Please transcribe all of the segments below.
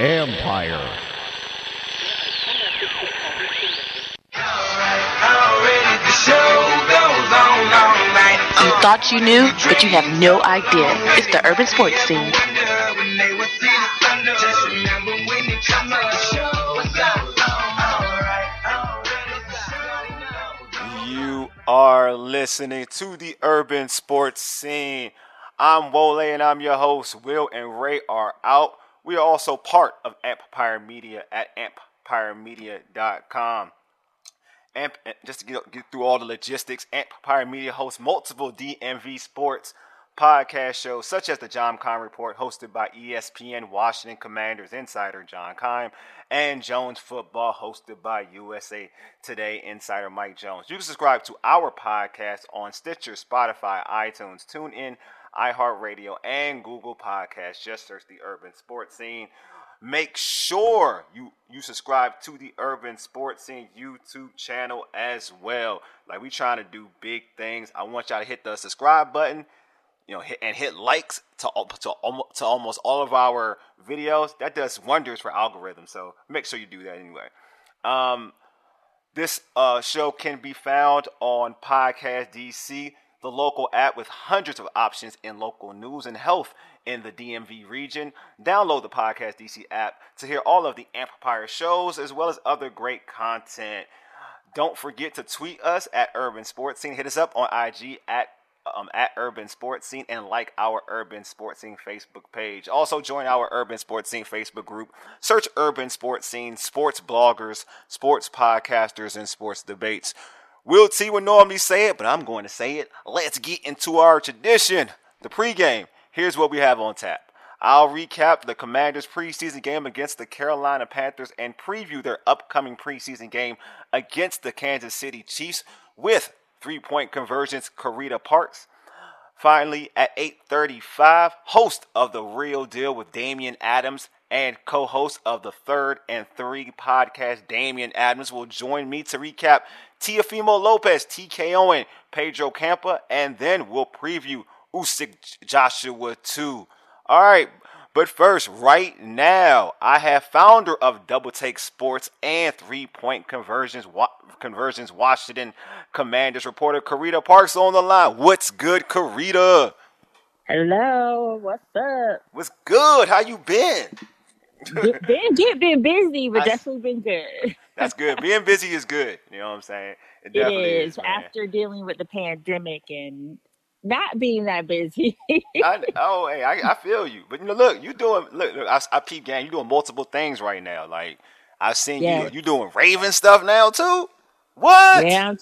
Empire. You thought you knew, but you have no idea. It's the urban sports scene. You are listening to the urban sports scene. I'm Wole and I'm your host. Will and Ray are out. We are also part of Empire Media at empiremedia.com. Just to get through all the logistics, Empire Media hosts multiple DMV sports podcast shows, such as the John Keim Report, hosted by ESPN Washington Commanders insider John Keim, and Jones Football, hosted by USA Today insider Mike Jones. You can subscribe to our podcast on Stitcher, Spotify, iTunes, TuneIn, iHeartRadio, and Google Podcasts. Just search the Urban Sports Scene. Make sure you subscribe to the Urban Sports Scene YouTube channel as well. Like, we trying to do big things. I want y'all to hit the subscribe button, you know, hit likes to almost all of our videos. That does wonders for algorithms. So make sure you do that anyway. This show can be found on Podcast DC, the local app with hundreds of options in local news and health in the DMV region. Download the Podcast DC app to hear all of the Empire shows as well as other great content. Don't forget to tweet us at Urban Sports Scene. Hit us up on IG at Urban Sports Scene, and like our Urban Sports Scene Facebook page. Also join our Urban Sports Scene Facebook group. Search Urban Sports Scene, sports bloggers, sports podcasters, and sports debates. Will T would normally say it, but I'm going to say it. Let's get into our tradition, the pregame. Here's what we have on tap. I'll recap the Commanders' preseason game against the Carolina Panthers and preview their upcoming preseason game against the Kansas City Chiefs with three-point conversions Carita Parks. Finally, at 8:35, host of The Real Deal with Damian Adams and co-host of the Third and Three podcast, Damian Adams, will join me to recap Teofimo Lopez, TKOing Pedro Campa, and then we'll preview Usyk Joshua 2. All right, but first, right now, I have founder of Double Take Sports and three-point conversions Washington Commanders reporter Carita Parks on the line. What's good, Carita? Hello, what's up? What's good? How you been? Been busy, but definitely been good. That's good. Being busy is good. You know what I'm saying? It definitely is. After dealing with the pandemic and not being that busy. I feel you. But you know, look, you doing I peep gang. You doing multiple things right now. Like I've seen you doing Raven stuff now too. What? Yeah,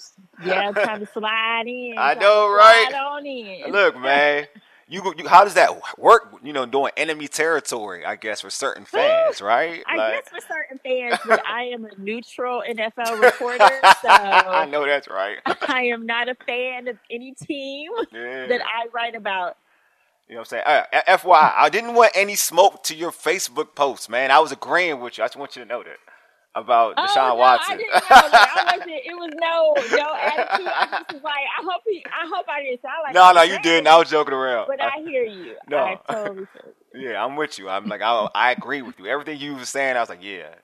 I'm trying to slide in. I know, right? Slide on in. Look, man. You, how does that work, you know, doing enemy territory, I guess, for certain fans, right? I guess for certain fans, but I am a neutral NFL reporter, so... I know that's right. I am not a fan of any team that I write about. You know what I'm saying? FYI, I didn't want any smoke to your Facebook posts, man. I was agreeing with you. I just want you to know that. About Deshaun Watson. I didn't know that. It was no attitude. I just was like, I hope I didn't sound like that. No, you didn't. I was joking around. But I hear you. No. I totally hear you. Yeah, I'm with you. I'm like, I agree with you. Everything you were saying, I was like, yeah,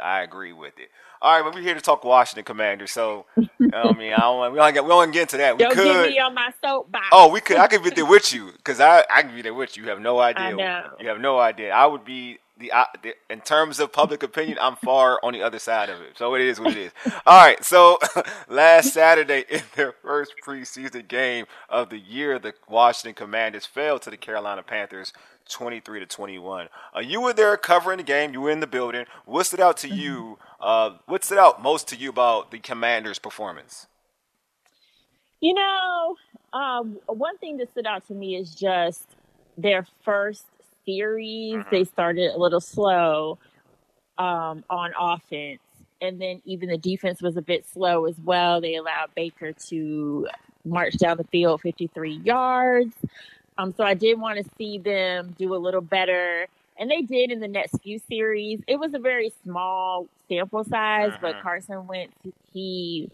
I agree with it. All right, but we're here to talk Washington Commanders, so we don't get into that. Don't get me on my soapbox. Oh, we could. I could be there with you because I could be there with you. You have no idea. I know. You have no idea. I would be. In terms of public opinion, I'm far on the other side of it. So it is what it is. All right. So last Saturday in their first preseason game of the year, the Washington Commanders fell to the Carolina Panthers 23-21. You were there covering the game. You were in the building. What stood out to you? What stood out most to you about the Commanders' performance? You know, one thing that stood out to me is just their first series, they started a little slow on offense. And then even the defense was a bit slow as well. They allowed Baker to march down the field 53 yards. So I did want to see them do a little better. And they did in the next few series. It was a very small sample size, but Carson Wentz, he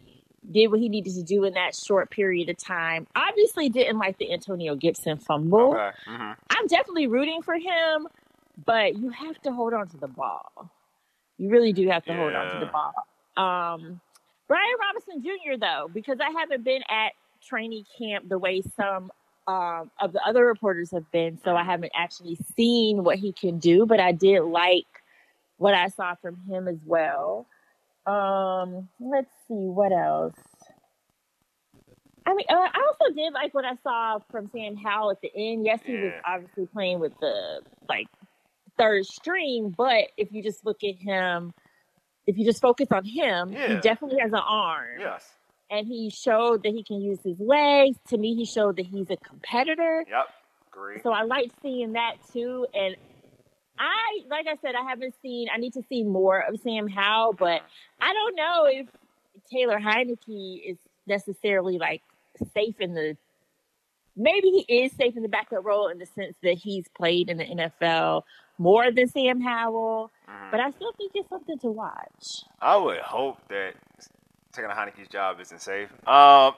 did what he needed to do in that short period of time. Obviously didn't like the Antonio Gibson fumble. I'm definitely rooting for him, but you have to hold on to the ball. You really do have to hold on to the ball. Brian Robinson Jr., though, because I haven't been at training camp the way some of the other reporters have been, so I haven't actually seen what he can do, but I did like what I saw from him as well. Let's see, what else? I mean, I also did like what I saw from Sam Howell at the end. Yes, he was obviously playing with the, like, third string, but if you just look at him, if you just focus on him, he definitely has an arm. Yes. And he showed that he can use his legs. To me, he showed that he's a competitor. Yep, agree. So I like seeing that too. And I, like I said, I haven't seen, I need to see more of Sam Howell, but I don't know if Taylor Heineke is necessarily like safe in the, maybe he is safe in the backup role in the sense that he's played in the NFL more than Sam Howell, but I still think it's something to watch. I would hope that taking a Heineke's job isn't safe. As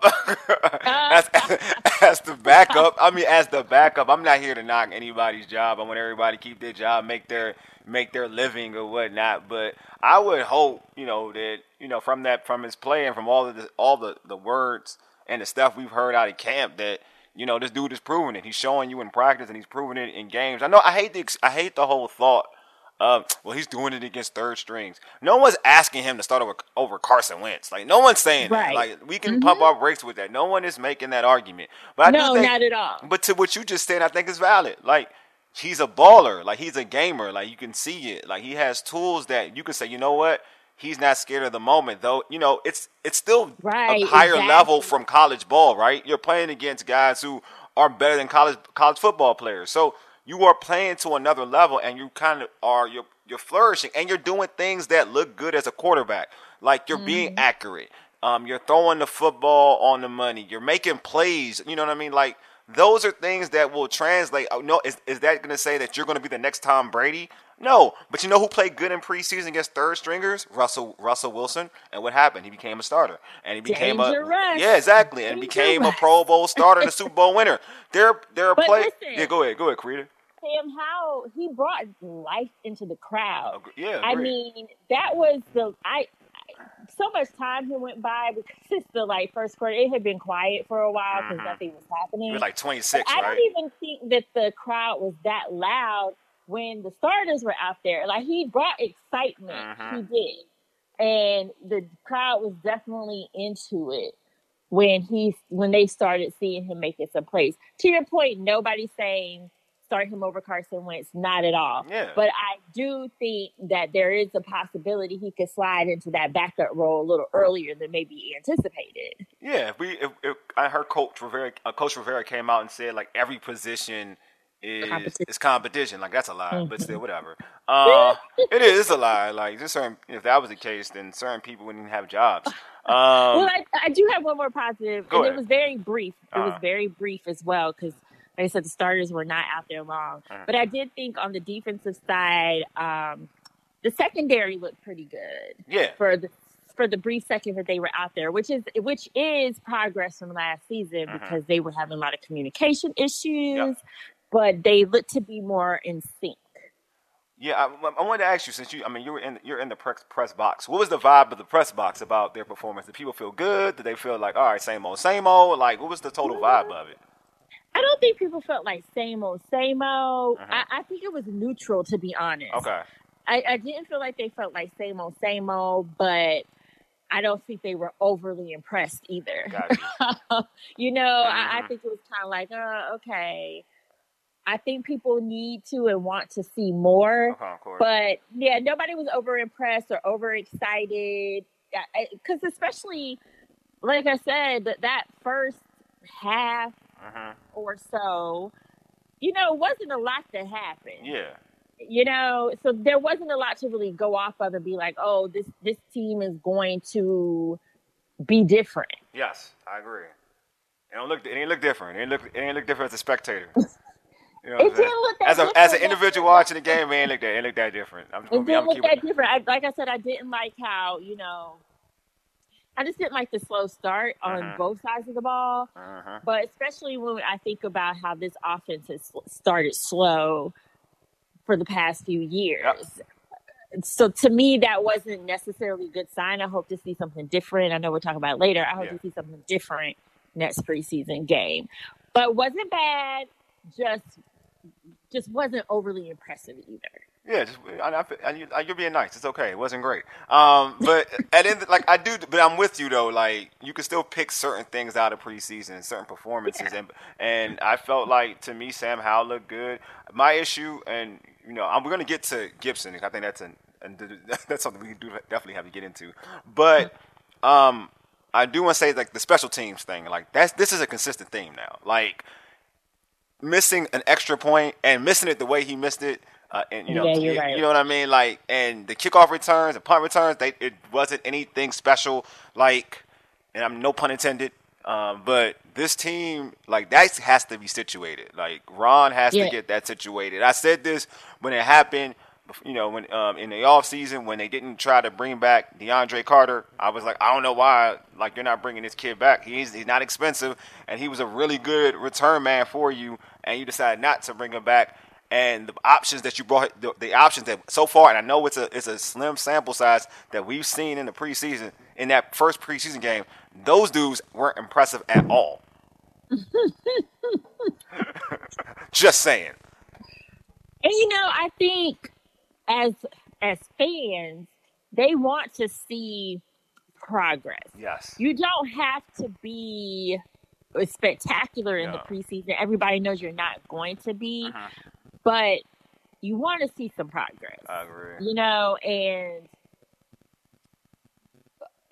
the backup, I mean, as the backup, I'm not here to knock anybody's job. I want everybody to keep their job, make their living or whatnot. But I would hope, you know, that, you know, from that, from his play and from all the words and the stuff we've heard out of camp, that, you know, this dude is proving it. He's showing you in practice and he's proving it in games. I know I hate the whole thought of, well, he's doing it against third strings. No one's asking him to start over Carson Wentz. Like, no one's saying that. Like, we can pump our brakes with that. No one is making that argument. But I do think, not at all. But to what you just said, I think is valid. Like, he's a baller. Like, he's a gamer. Like, you can see it. Like, he has tools that you can say, you know what? He's not scared of the moment, though. You know, it's still a higher level from college ball, right? You're playing against guys who are better than college football players. So you are playing to another level, and you kind of are you're flourishing, and you're doing things that look good as a quarterback. Like, you're being accurate. You're throwing the football on the money. You're making plays. You know what I mean? Like, those are things that will translate. No, is that going to say that you're going to be the next Tom Brady? No, but you know who played good in preseason against third stringers? Russell Wilson. And what happened? He became a starter, and he became a Pro Bowl starter and a Super Bowl winner. They're players. Yeah, go ahead, Carita. Sam Howell, he brought life into the crowd. Yeah, I mean, that was so much time had went by because it's the like first quarter. It had been quiet for a while because nothing was happening. It was like 26, right? I don't even think that the crowd was that loud when the starters were out there. Like, he brought excitement. He did, and the crowd was definitely into it when they started seeing him making some plays. To your point, nobody's saying start him over Carson Wentz, not at all. Yeah. But I do think that there is a possibility he could slide into that backup role a little earlier than maybe anticipated. Yeah, I heard Coach Rivera came out and said, like, every position is competition. Like, that's a lie, but still, whatever. It is a lie. Like, just certain, if that was the case, then certain people wouldn't even have jobs. Well, I do have one more positive, and it was very brief. It was very brief as well, because, like I said, the starters were not out there long. But I did think on the defensive side, the secondary looked pretty good. Yeah. For the brief second that they were out there, which is progress from last season because they were having a lot of communication issues, but they looked to be more in sync. Yeah, I wanted to ask you, since you're in the press box, what was the vibe of the press box about their performance? Did people feel good? Did they feel like, all right, same old? Like, what was the total vibe of it? I don't think people felt like same old. I think it was neutral, to be honest. Okay. I didn't feel like they felt like same old, but I don't think they were overly impressed either. Gotcha. You know, I think it was kind of like, okay. I think people need to and want to see more. Okay, of course. But, yeah, nobody was overimpressed or overexcited. Because especially, like I said, that first half or so, you know, it wasn't a lot that happened. Yeah. You know, so there wasn't a lot to really go off of and be like, oh, this team is going to be different. Yes, I agree. It didn't look different. It didn't look different as a spectator. You know it didn't look that different. As an individual watching the game, man, it didn't look that different. It didn't look that different. Like I said, I didn't like how, you know, I just didn't like the slow start on both sides of the ball. Uh-huh. But especially when I think about how this offense has started slow for the past few years. Yep. So to me, that wasn't necessarily a good sign. I hope to see something different. I know we'll talk about it later. I hope to see something different next preseason game. But wasn't bad. Just wasn't overly impressive either. Yeah, you're being nice. It's okay. It wasn't great. But at end, like I do, but I'm with you though. Like you can still pick certain things out of preseason and certain performances, and I felt like to me Sam Howell looked good. My issue, and you know, we're gonna get to Gibson. I think that's something we do definitely have to get into. But I do want to say like the special teams thing. Like this is a consistent theme now. Like missing an extra point and missing it the way he missed it. And you know, you know what I mean. Like, and the kickoff returns, the punt returns, it wasn't anything special. Like, and I'm no pun intended. But this team, like, that has to be situated. Like, Ron has to get that situated. I said this when it happened. You know, when in the off season when they didn't try to bring back DeAndre Carter, I was like, I don't know why. Like, you're not bringing this kid back. He's not expensive, and he was a really good return man for you, and you decided not to bring him back. And the options that you brought, the options that so far, and I know it's a slim sample size that we've seen in the preseason, in that first preseason game, those dudes weren't impressive at all. Just saying. And, you know, I think as fans, they want to see progress. Yes. You don't have to be spectacular in the preseason. Everybody knows you're not going to be. Uh-huh. But you want to see some progress. I agree. You know, and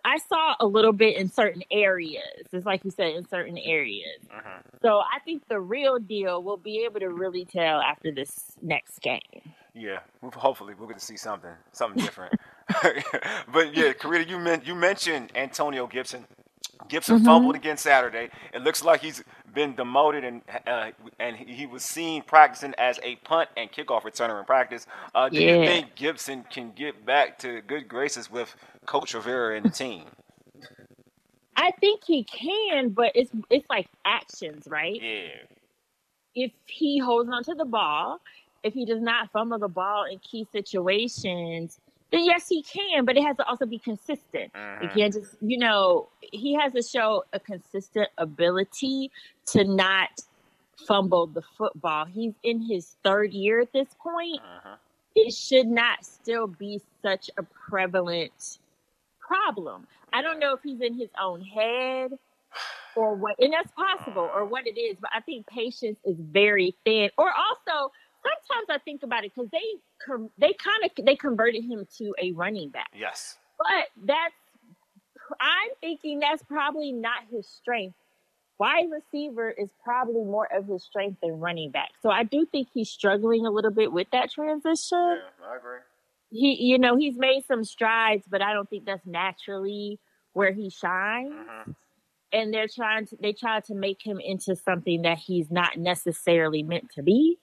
I saw a little bit in certain areas. It's like you said, in certain areas. Uh-huh. So I think the real deal we'll be able to really tell after this next game. Yeah, hopefully we'll get to see something different. But, yeah, Carita, you mentioned Antonio Gibson. Gibson fumbled again Saturday. It looks like he's been demoted, and he was seen practicing as a punt and kickoff returner in practice. Do you think Gibson can get back to good graces with Coach Rivera and the team? I think he can, but it's like actions, right? Yeah. If he holds on to the ball, if he does not fumble the ball in key situations, then yes, he can, but it has to also be consistent. Mm-hmm. You can't just, you know, he has to show a consistent ability to not fumble the football. He's in his third year at this point. Mm-hmm. It should not still be such a prevalent problem. I don't know if he's in his own head or what, and that's possible, or what it is, but I think patience is very thin. Or also, sometimes I think about it because they converted him to a running back. Yes. But I'm thinking that's probably not his strength. Wide receiver is probably more of his strength than running back. So I do think he's struggling a little bit with that transition. Yeah, I agree. He's made some strides, but I don't think that's naturally where he shines. Mm-hmm. And they try to make him into something that he's not necessarily meant to be.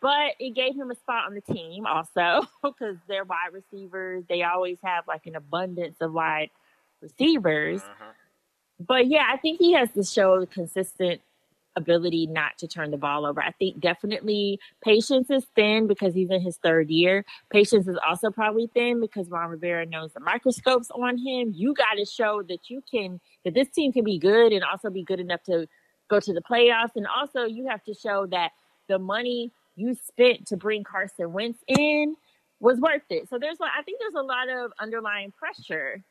But it gave him a spot on the team also because they're wide receivers. They always have like an abundance of wide receivers. Uh-huh. But yeah, I think he has to show consistent ability not to turn the ball over. I think definitely patience is thin because he's in his third year. Patience is also probably thin because Ron Rivera knows the microscope's on him. You got to show that that this team can be good and also be good enough to go to the playoffs. And also you have to show that the money you spent to bring Carson Wentz in was worth it. So I think there's a lot of underlying pressure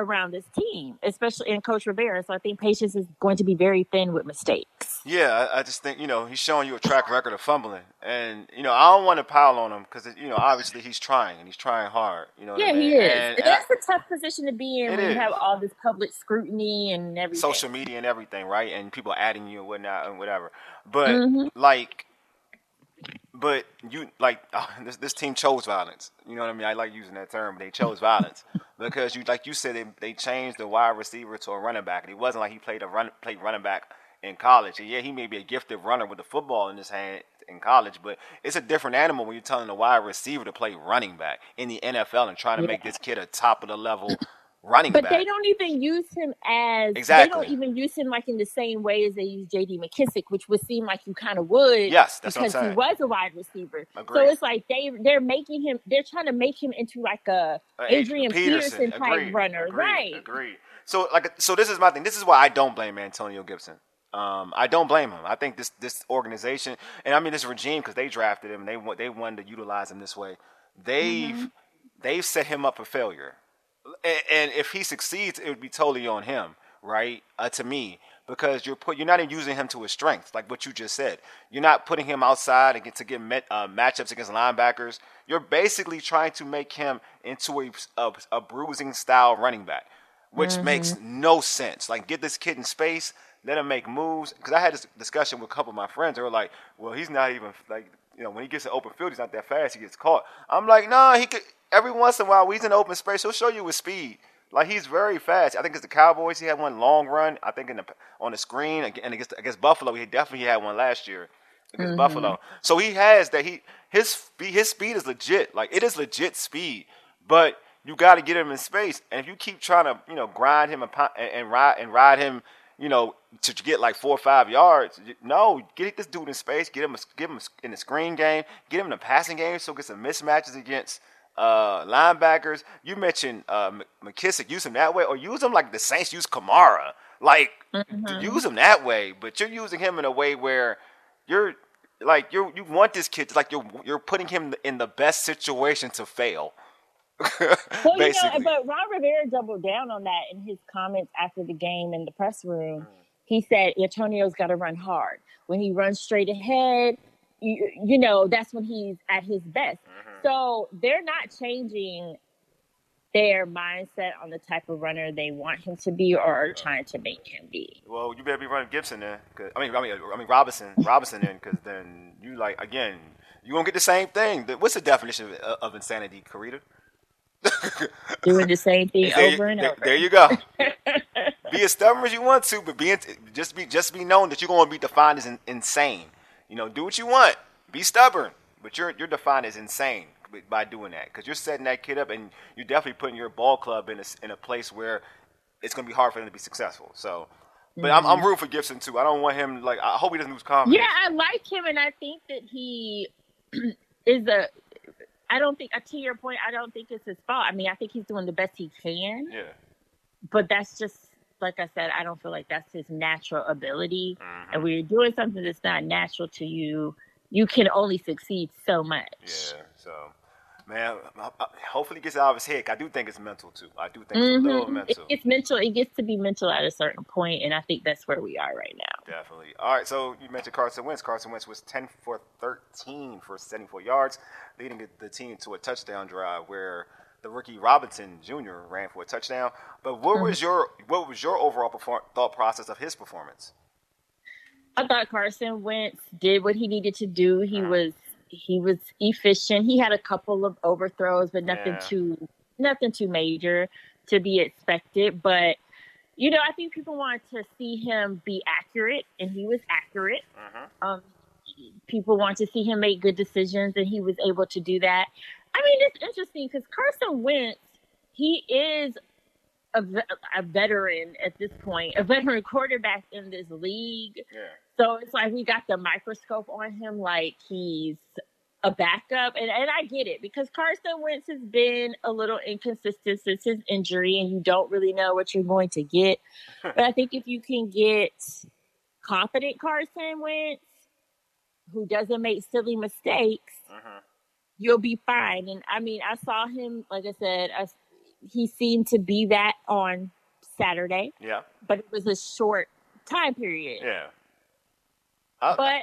around this team, especially in Coach Rivera. So I think patience is going to be very thin with mistakes. Yeah, I just think, you know, he's showing you a track record of fumbling. And, you know, I don't want to pile on him because, you know, obviously he's trying and he's trying hard. You know what I mean? He is. And that's a tough position to be in when you have all this public scrutiny and everything. Social media and everything, right? And people adding you and whatnot and whatever. But, this team chose violence. You know what I mean? I like using that term. They chose violence because, you said, they changed the wide receiver to a running back. And it wasn't like he played running back in college. And yeah, he may be a gifted runner with a football in his hand in college, but it's a different animal when you're telling a wide receiver to play running back in the NFL and trying to make this kid a top of the level running back. But they don't even use him as exactly. They don't even use him like in the same way as they use J.D. McKissick, which would seem like you kind of would. Yes, that's because what I'm saying. He was a wide receiver. Agreed. So it's like they're making him. They're trying to make him into like a Adrian Peterson type runner, right? Agreed. So this is my thing. This is why I don't blame Antonio Gibson. I don't blame him. I think this organization, and I mean this regime, because they drafted him and they wanted to utilize him this way. They've set him up for failure. And if he succeeds, it would be totally on him, right? To me, because you're not even using him to his strengths, like what you just said. You're not putting him outside and get matchups against linebackers. You're basically trying to make him into a bruising style running back, which makes no sense. Like, get this kid in space, let him make moves. Because I had this discussion with a couple of my friends. They were like, "Well, he's not even like, you know, when he gets in open field, he's not that fast. He gets caught." I'm like, "No, he could." Every once in a while, when he's in open space, he'll show you his speed. Like, he's very fast. I think it's the Cowboys. He had one long run, I think, on the screen. And against Buffalo, he definitely had one last year against Buffalo. So he has that. His speed is legit. Like, it is legit speed. But you got to get him in space. And if you keep trying to, you know, grind him and ride him, you know, to get like 4 or 5 yards. No, get this dude in space. Get him in the screen game. Get him in the passing game so he gets some mismatches against linebackers. You mentioned McKissick. Use him that way, or use him like the Saints use Kamara. Like, use him that way, but you're using him in a way where you're like you want this kid to, like, you're putting him in the best situation to fail. Well, basically. You know, but Ron Rivera doubled down on that in his comments after the game in the press room. He said Antonio's got to run hard. When he runs straight ahead, you know, that's when he's at his best. So they're not changing their mindset on the type of runner they want him to be or are trying to make him be. Well, you better be running Gibson then. I mean Robinson then, because then you, like, again, you're going to get the same thing. What's the definition of insanity, Carita? Doing the same thing over and over. There you go. Be as stubborn as you want to, but just be known that you're going to be defined as insane. You know, do what you want. Be stubborn. But you're defined as insane by doing that, because you're setting that kid up, and you're definitely putting your ball club in a place where it's going to be hard for him to be successful. So, but I'm rooting for Gibson too. I don't want him, like, I hope he doesn't lose confidence. Yeah, I like him, and I think that he is to your point, I don't think it's his fault. I mean, I think he's doing the best he can. Yeah. But that's just, like I said, I don't feel like that's his natural ability. And when you're doing something that's not natural to you, you can only succeed so much. Yeah, so, man, I hopefully it gets out of his head. I do think it's mental, too. I do think it's a little mental. It's mental. It gets to be mental at a certain point, and I think that's where we are right now. Definitely. All right, so you mentioned Carson Wentz. Carson Wentz was 10 for 13 for 74 yards, leading the team to a touchdown drive where the rookie Robinson Jr. ran for a touchdown. But what was your overall thought process of his performance? I thought Carson Wentz did what he needed to do. He was efficient. He had a couple of overthrows, but nothing too major to be expected. But, you know, I think people wanted to see him be accurate, and he was accurate. People wanted to see him make good decisions, and he was able to do that. I mean, it's interesting because Carson Wentz, he is a veteran at this point, a veteran quarterback in this league. Yeah. So it's like we got the microscope on him like he's a backup. And I get it, because Carson Wentz has been a little inconsistent since his injury, and you don't really know what you're going to get. But I think if you can get confident Carson Wentz, who doesn't make silly mistakes, you'll be fine. And, I mean, I saw him, like I said, he seemed to be that on Saturday. Yeah. But it was a short time period. Yeah. I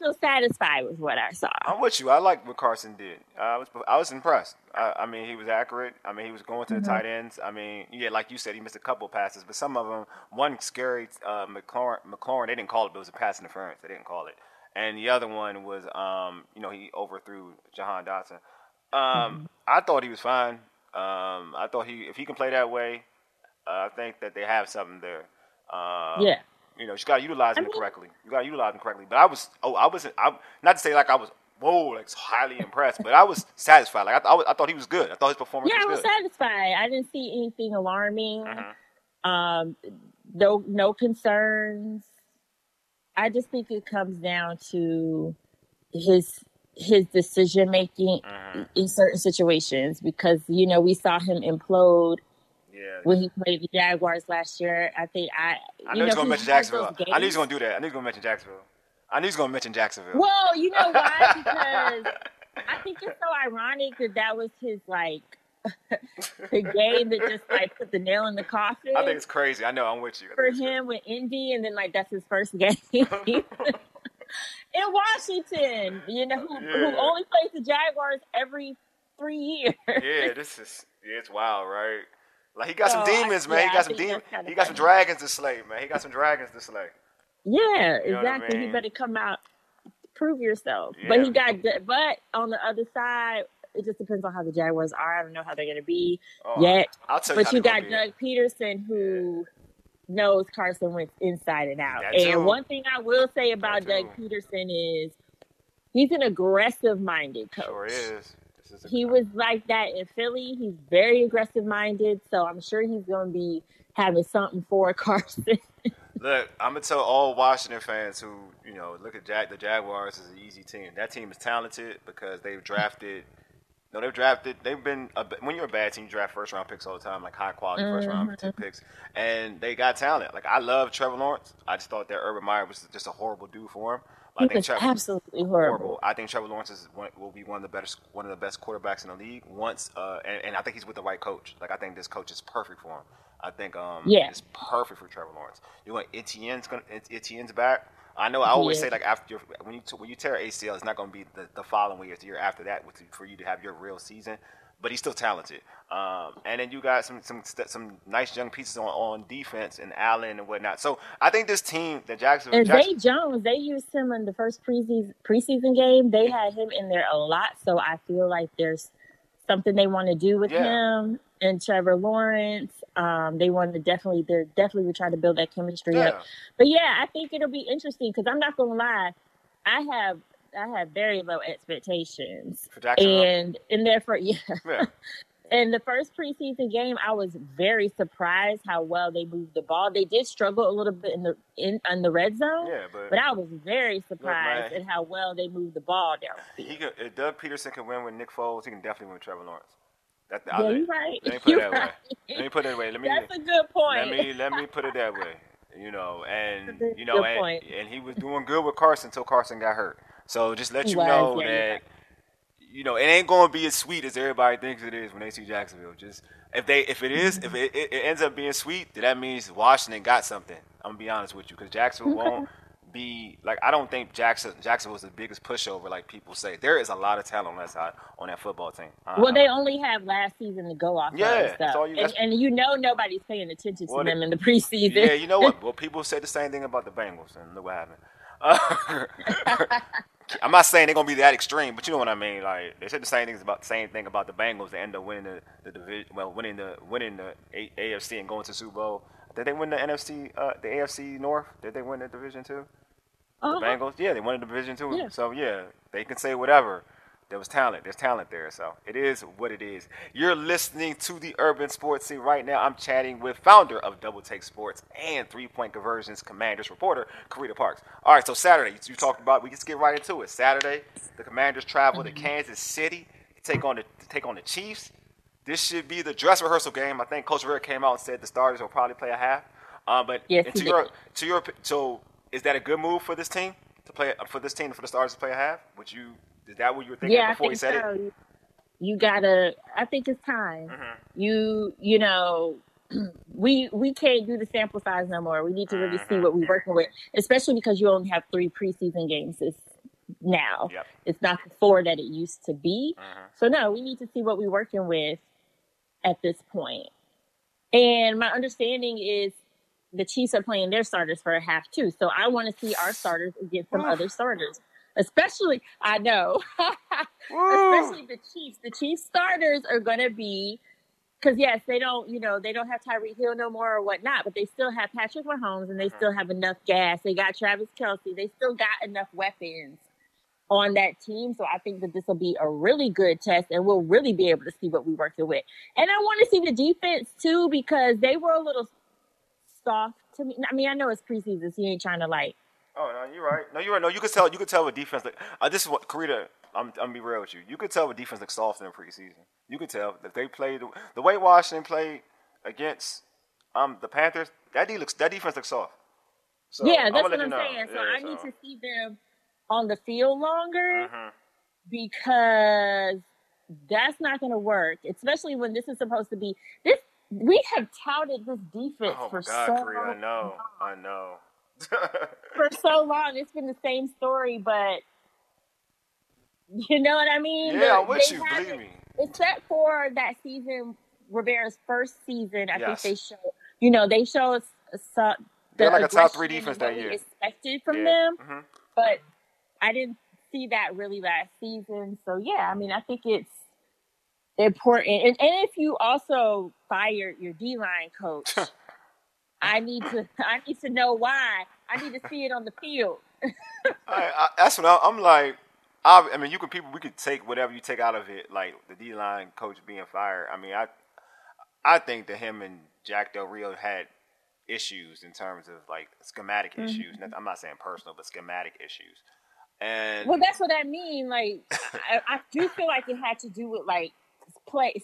feel satisfied with what I saw. I'm with you. I like what Carson did. I was impressed. I mean, he was accurate. I mean, he was going to the tight ends. I mean, yeah, like you said, he missed a couple passes, but some of them, one scary McLaurin, they didn't call it, but it was a pass interference. They didn't call it. And the other one was, he overthrew Jahan Dotson. I thought he was fine. I thought if he can play that way, I think that they have something there. Yeah. You got to utilize him correctly. You got to utilize him correctly. But I wasn't, not to say like I was, highly impressed, but I was satisfied. Like I thought he was good. I thought his performance was good. Yeah, I was satisfied. I didn't see anything alarming. Mm-hmm. No concerns. I just think it comes down to his decision making in certain situations because, we saw him implode. Yeah. When he played the Jaguars last year, I knew he was going to mention Jacksonville. I knew he was going to do that. I knew he was going to mention Jacksonville. Well, you know why? Because I think it's so ironic that was his, the game that just, put the nail in the coffin. I think it's crazy. I know. I'm with you. For him with Indy, and then, that's his first game. In Washington, who only plays the Jaguars every 3 years. Yeah, it's wild, right? He got some demons, man. He got some dragons to slay, man. Yeah, exactly. I mean? You better come out, prove yourself. Yeah. But on the other side, it just depends on how the Jaguars are. I don't know how they're going to be yet. I'll tell you but you got Doug Peterson, who knows Carson Wentz inside and out. And one thing I will say about Doug Peterson is he's an aggressive-minded coach. Sure is. He was like that in Philly. He's very aggressive-minded, so I'm sure he's going to be having something for Carson. Look, I'm going to tell all Washington fans who, look at the Jaguars as an easy team. That team is talented because they've drafted – when you're a bad team, you draft first-round picks all the time, high-quality first-round picks. And they got talent. I love Trevor Lawrence. I just thought that Urban Meyer was just a horrible dude for him. He was absolutely horrible. I think Trevor Lawrence will be one of the best quarterbacks in the league once, and I think he's with the right coach. I think this coach is perfect for him. I think it's perfect for Trevor Lawrence. You want Etienne's back. I know. I always say after when you tear ACL, it's not going to be the following year, it's the year after that for you to have your real season. But he's still talented. And then you got some nice young pieces on defense and Allen and whatnot. So I think this team, the Jacksonville and Zay Jones, they used him in the first preseason game. They had him in there a lot. So I feel like there's something they want to do with him and Trevor Lawrence. They're definitely trying to build that chemistry up. But I think it'll be interesting because I'm not going to lie, I have very low expectations. And in there for in the first preseason game, I was very surprised how well they moved the ball. They did struggle a little bit in the red zone. Yeah, but I was very surprised at how well they moved the ball down. If Doug Peterson can win with Nick Foles, he can definitely win with Trevor Lawrence. You're right. Let me put it that way. That's a good point. Let me put it that way. And he was doing good with Carson until Carson got hurt. So just let you know that, it ain't going to be as sweet as everybody thinks it is when they see Jacksonville. Just if it ends up being sweet, then that means Washington got something. I'm going to be honest with you because Jacksonville won't be I don't think Jacksonville's the biggest pushover like people say. There is a lot of talent on that side, on that football team. They only have last season to go off. Yeah, that's all you got. And nobody's paying attention to them in the preseason. Yeah, you know what? Well, people said the same thing about the Bengals, and look what happened. I'm not saying they're gonna be that extreme, but you know what I mean. They said the same thing about the Bengals. They end up winning the division, winning the AFC and going to the Super Bowl. Did they win the NFC, the AFC North? Did they win the division too? Uh-huh. The Bengals, they won the division too. Yeah. So they can say whatever. There was talent. There's talent there. So it is what it is. You're listening to the Urban Sports Scene right now. I'm chatting with founder of Double Take Sports and 3-Point Conversions Commanders reporter, Carita Parks. All right, so Saturday, you talked about, we just get right into it. Saturday, the Commanders travel to Kansas City to take on the Chiefs. This should be the dress rehearsal game. I think Coach Rivera came out and said the starters will probably play a half. So is that a good move for this team to play for the starters to play a half? Is that what you were thinking before you said it? You gotta, I think it's time. Mm-hmm. You know, we can't do the sample size no more. We need to really see what we're working with, especially because you only have 3 preseason games this now. Yep. It's not the 4 that it used to be. Mm-hmm. So no, we need to see what we're working with at this point. And my understanding is the Chiefs are playing their starters for a half too. So I want to see our starters against some other starters. Especially, I know, especially the Chiefs. The Chiefs starters are going to be, because yes, they don't have Tyreek Hill no more or whatnot, but they still have Patrick Mahomes and they still have enough gas. They got Travis Kelce. They still got enough weapons on that team. So I think that this will be a really good test and we'll really be able to see what we're working with. And I want to see the defense too, because they were a little soft to me. I mean, I know it's preseason, so you ain't trying to Oh no, you're right. No, you could tell. You could tell with defense. This is what Carita. I'm gonna be real with you. You could tell with defense looks soft in the preseason. You could tell that they played the way Washington played against the Panthers. That defense looks soft. So, yeah, that's what I'm saying. So I need to see them on the field longer because that's not gonna work, especially when this is supposed to be this. We have touted this defense for so long. Oh God, Carita, I know. For so long, it's been the same story, but you know what I mean? Yeah, I'm with you, believe me. Except for that season, Rivera's first season, I think they showed they're like a top 3 defense that year. Expected from them, but I didn't see that really last season. So yeah, I mean, I think it's important, and if you also fired your D-line coach. I need to know why. I need to see it on the field. That's what I'm like. I mean, we could take whatever you take out of it, like the D-line coach being fired. I mean, I think that him and Jack Del Rio had issues in terms of like schematic issues. I'm not saying personal, but schematic issues. And well, that's what I mean. Like, I do feel like it had to do with like.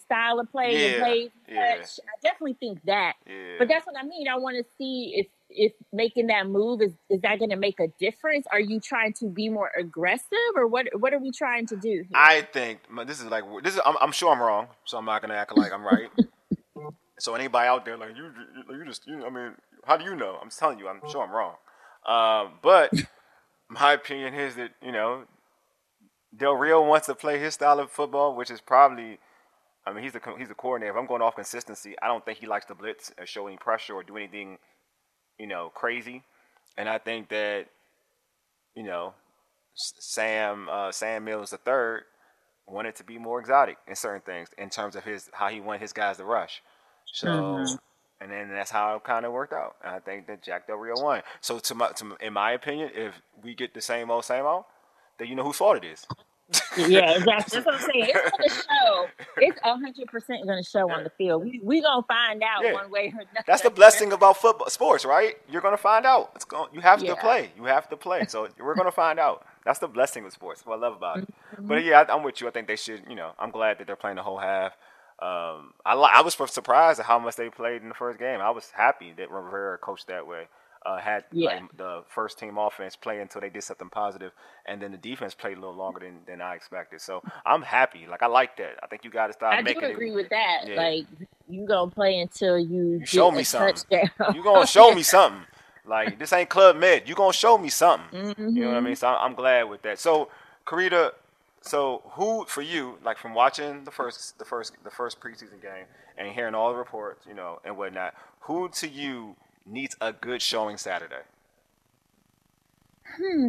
Style of play, and touch. I definitely think that. Yeah. But that's what I mean. I want to see if making that move is that going to make a difference? Are you trying to be more aggressive, or what are we trying to do here? I think this is. I'm sure I'm wrong, so I'm not going to act like I'm right. So anybody out there like you just I mean, how do you know? I'm just telling you, I'm sure I'm wrong. But my opinion is that Del Rio wants to play his style of football, which is probably. I mean, he's a coordinator. If I'm going off consistency, I don't think he likes to blitz or show any pressure or do anything, crazy. And I think that, Sam Mills III wanted to be more exotic in certain things in terms of how he wanted his guys to rush. So, and then that's how it kind of worked out. And I think that Jack Del Rio won. So, in my opinion, if we get the same old, then you know whose fault it is. Yeah, exactly. That's what I'm saying. It's going to show. It's 100% going to show on the field. We going to find out one way or another. That's the blessing about football, sports, right? You're going to find out. You have to play. You have to play. So we're going to find out. That's the blessing with sports. What I love about it. But yeah, I'm with you. I think they should. I'm glad that they're playing the whole half. I was surprised at how much they played in the first game. I was happy that Rivera coached that way. Had the first team offense play until they did something positive, and then the defense played a little longer than I expected. So I'm happy. Like I like that. I think you got to start. I agree with that. Yeah. Like you gonna play until you show me something. You gonna show me something. Like this ain't Club Med. You gonna show me something. Mm-hmm. You know what I mean? So I'm glad with that. So Carita, who for you? Like from watching the first preseason game and hearing all the reports, and whatnot. Who to you? Needs a good showing Saturday?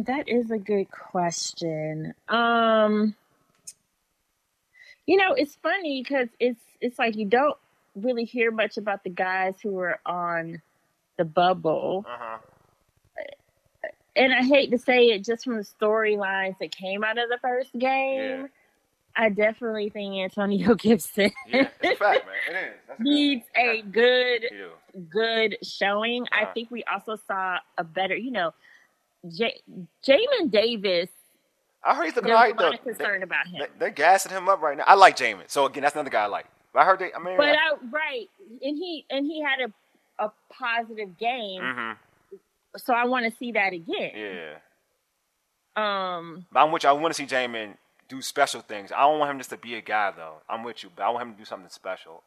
That is a good question. It's funny because it's like you don't really hear much about the guys who are on the bubble. And I hate to say it, just from the storylines that came out of the first game, I definitely think Antonio Gibson it's a fact, man. It is. That's needs a good showing. I think we also saw a better, Jamin Davis. I heard he's looking all right, though. I'm concerned about him. They're gassing him up right now. I like Jamin. So, again, that's another guy I like. I heard they, I mean. But, right. And he had a positive game. Mm-hmm. So, I want to see that again. Yeah. But I want to see Jamin do special things. I don't want him just to be a guy, though. I'm with you, but I want him to do something special.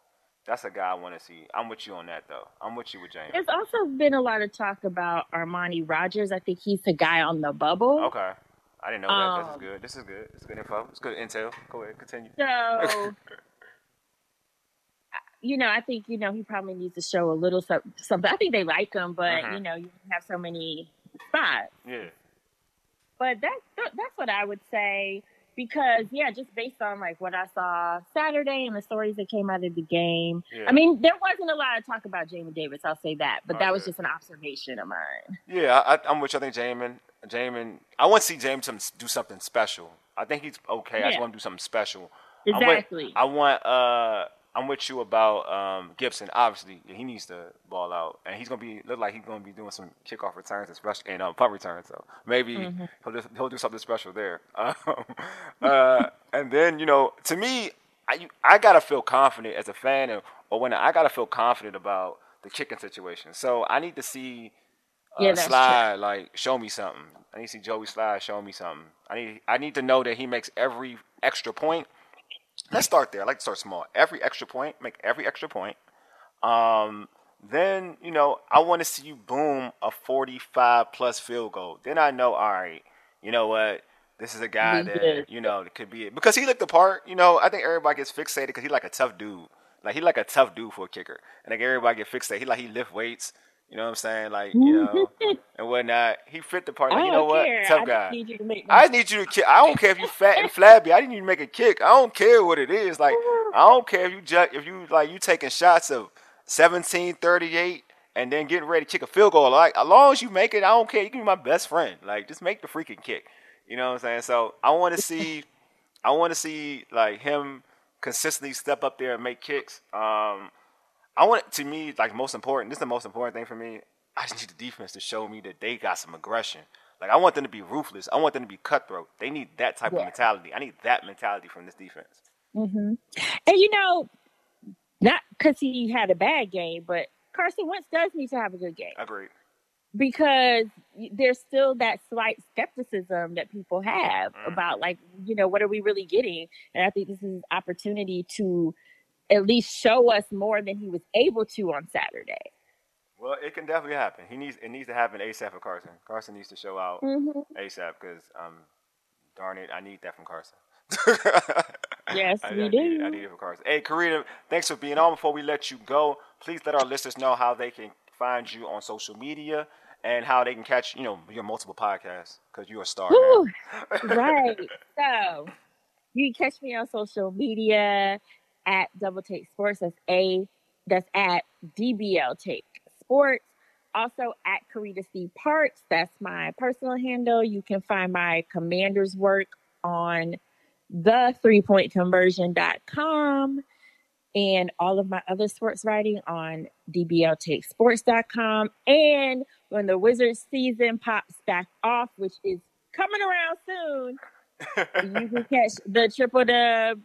That's a guy I want to see. I'm with you on that, though. I'm with you with James. There's also been a lot of talk about Armani Rogers. I think he's the guy on the bubble. Okay. I didn't know that. This is good. This is good. It's good info. It's good intel. Go ahead. Continue. So, I think, he probably needs to show a little something. I think they like him, but, you have so many spots. Yeah. But that's what I would say because, just based on, what I saw Saturday and the stories that came out of the game. Yeah. I mean, there wasn't a lot of talk about Jamin Davis. I'll say that. But that was just an observation of mine. Yeah, I'm with you. I think Jamin, I want to see Jamin do something special. I think he's okay. Yeah. I just want him to do something special. Exactly. I'm with you about Gibson. Obviously, he needs to ball out, and he's look like he's gonna be doing some kickoff returns and special and punt returns. So maybe he'll do something special there. And then to me, I gotta feel confident as a fan, or when I gotta feel confident about the kicking situation. So I need to see Slide true. Show me something. I need to see Joey Slide show me something. I need to know that he makes every extra point. Let's start there. I like to start small. Make every extra point. Then, I want to see you boom a 45-plus field goal. Then I know, all right, you know what? This is a guy that, could be it. Because he looked the part. I think everybody gets fixated because he's like a tough dude. He's like a tough dude for a kicker. And everybody get fixated. He lift weights. You know what I'm saying? And whatnot. He fit the part. Tough guy. I just need you to kick. I don't care if you fat and flabby. I didn't even make a kick. I don't care what it is. I don't care if you taking shots of 17, 38, and then getting ready to kick a field goal. As long as you make it, I don't care. You can be my best friend. Just make the freaking kick. You know what I'm saying? So I want to see him consistently step up there and make kicks. I want, to me, most important, this is the most important thing for me, I just need the defense to show me that they got some aggression. I want them to be ruthless. I want them to be cutthroat. They need that type of mentality. I need that mentality from this defense. Mm-hmm. And, not because he had a bad game, but Carson Wentz does need to have a good game. Agreed. Because there's still that slight skepticism that people have about, what are we really getting? And I think this is an opportunity to at least show us more than he was able to on Saturday. Well, it can definitely happen. It needs to happen ASAP for Carson. Carson needs to show out ASAP because, darn it, I need that from Carson. Yes, I need it from Carson. Hey, Carita, thanks for being on. Before we let you go, please let our listeners know how they can find you on social media and how they can catch, your multiple podcasts because you're a star. Right. So you can catch me on social media. At Double Take Sports, that's at DBL Take Sports. Also at Carita C. Parks, that's my personal handle. You can find my Commanders work on the3pointconversion.com and all of my other sports writing on DBLTakeSports.com. And when the Wizards season pops back off, which is coming around soon, you can catch the Triple Dub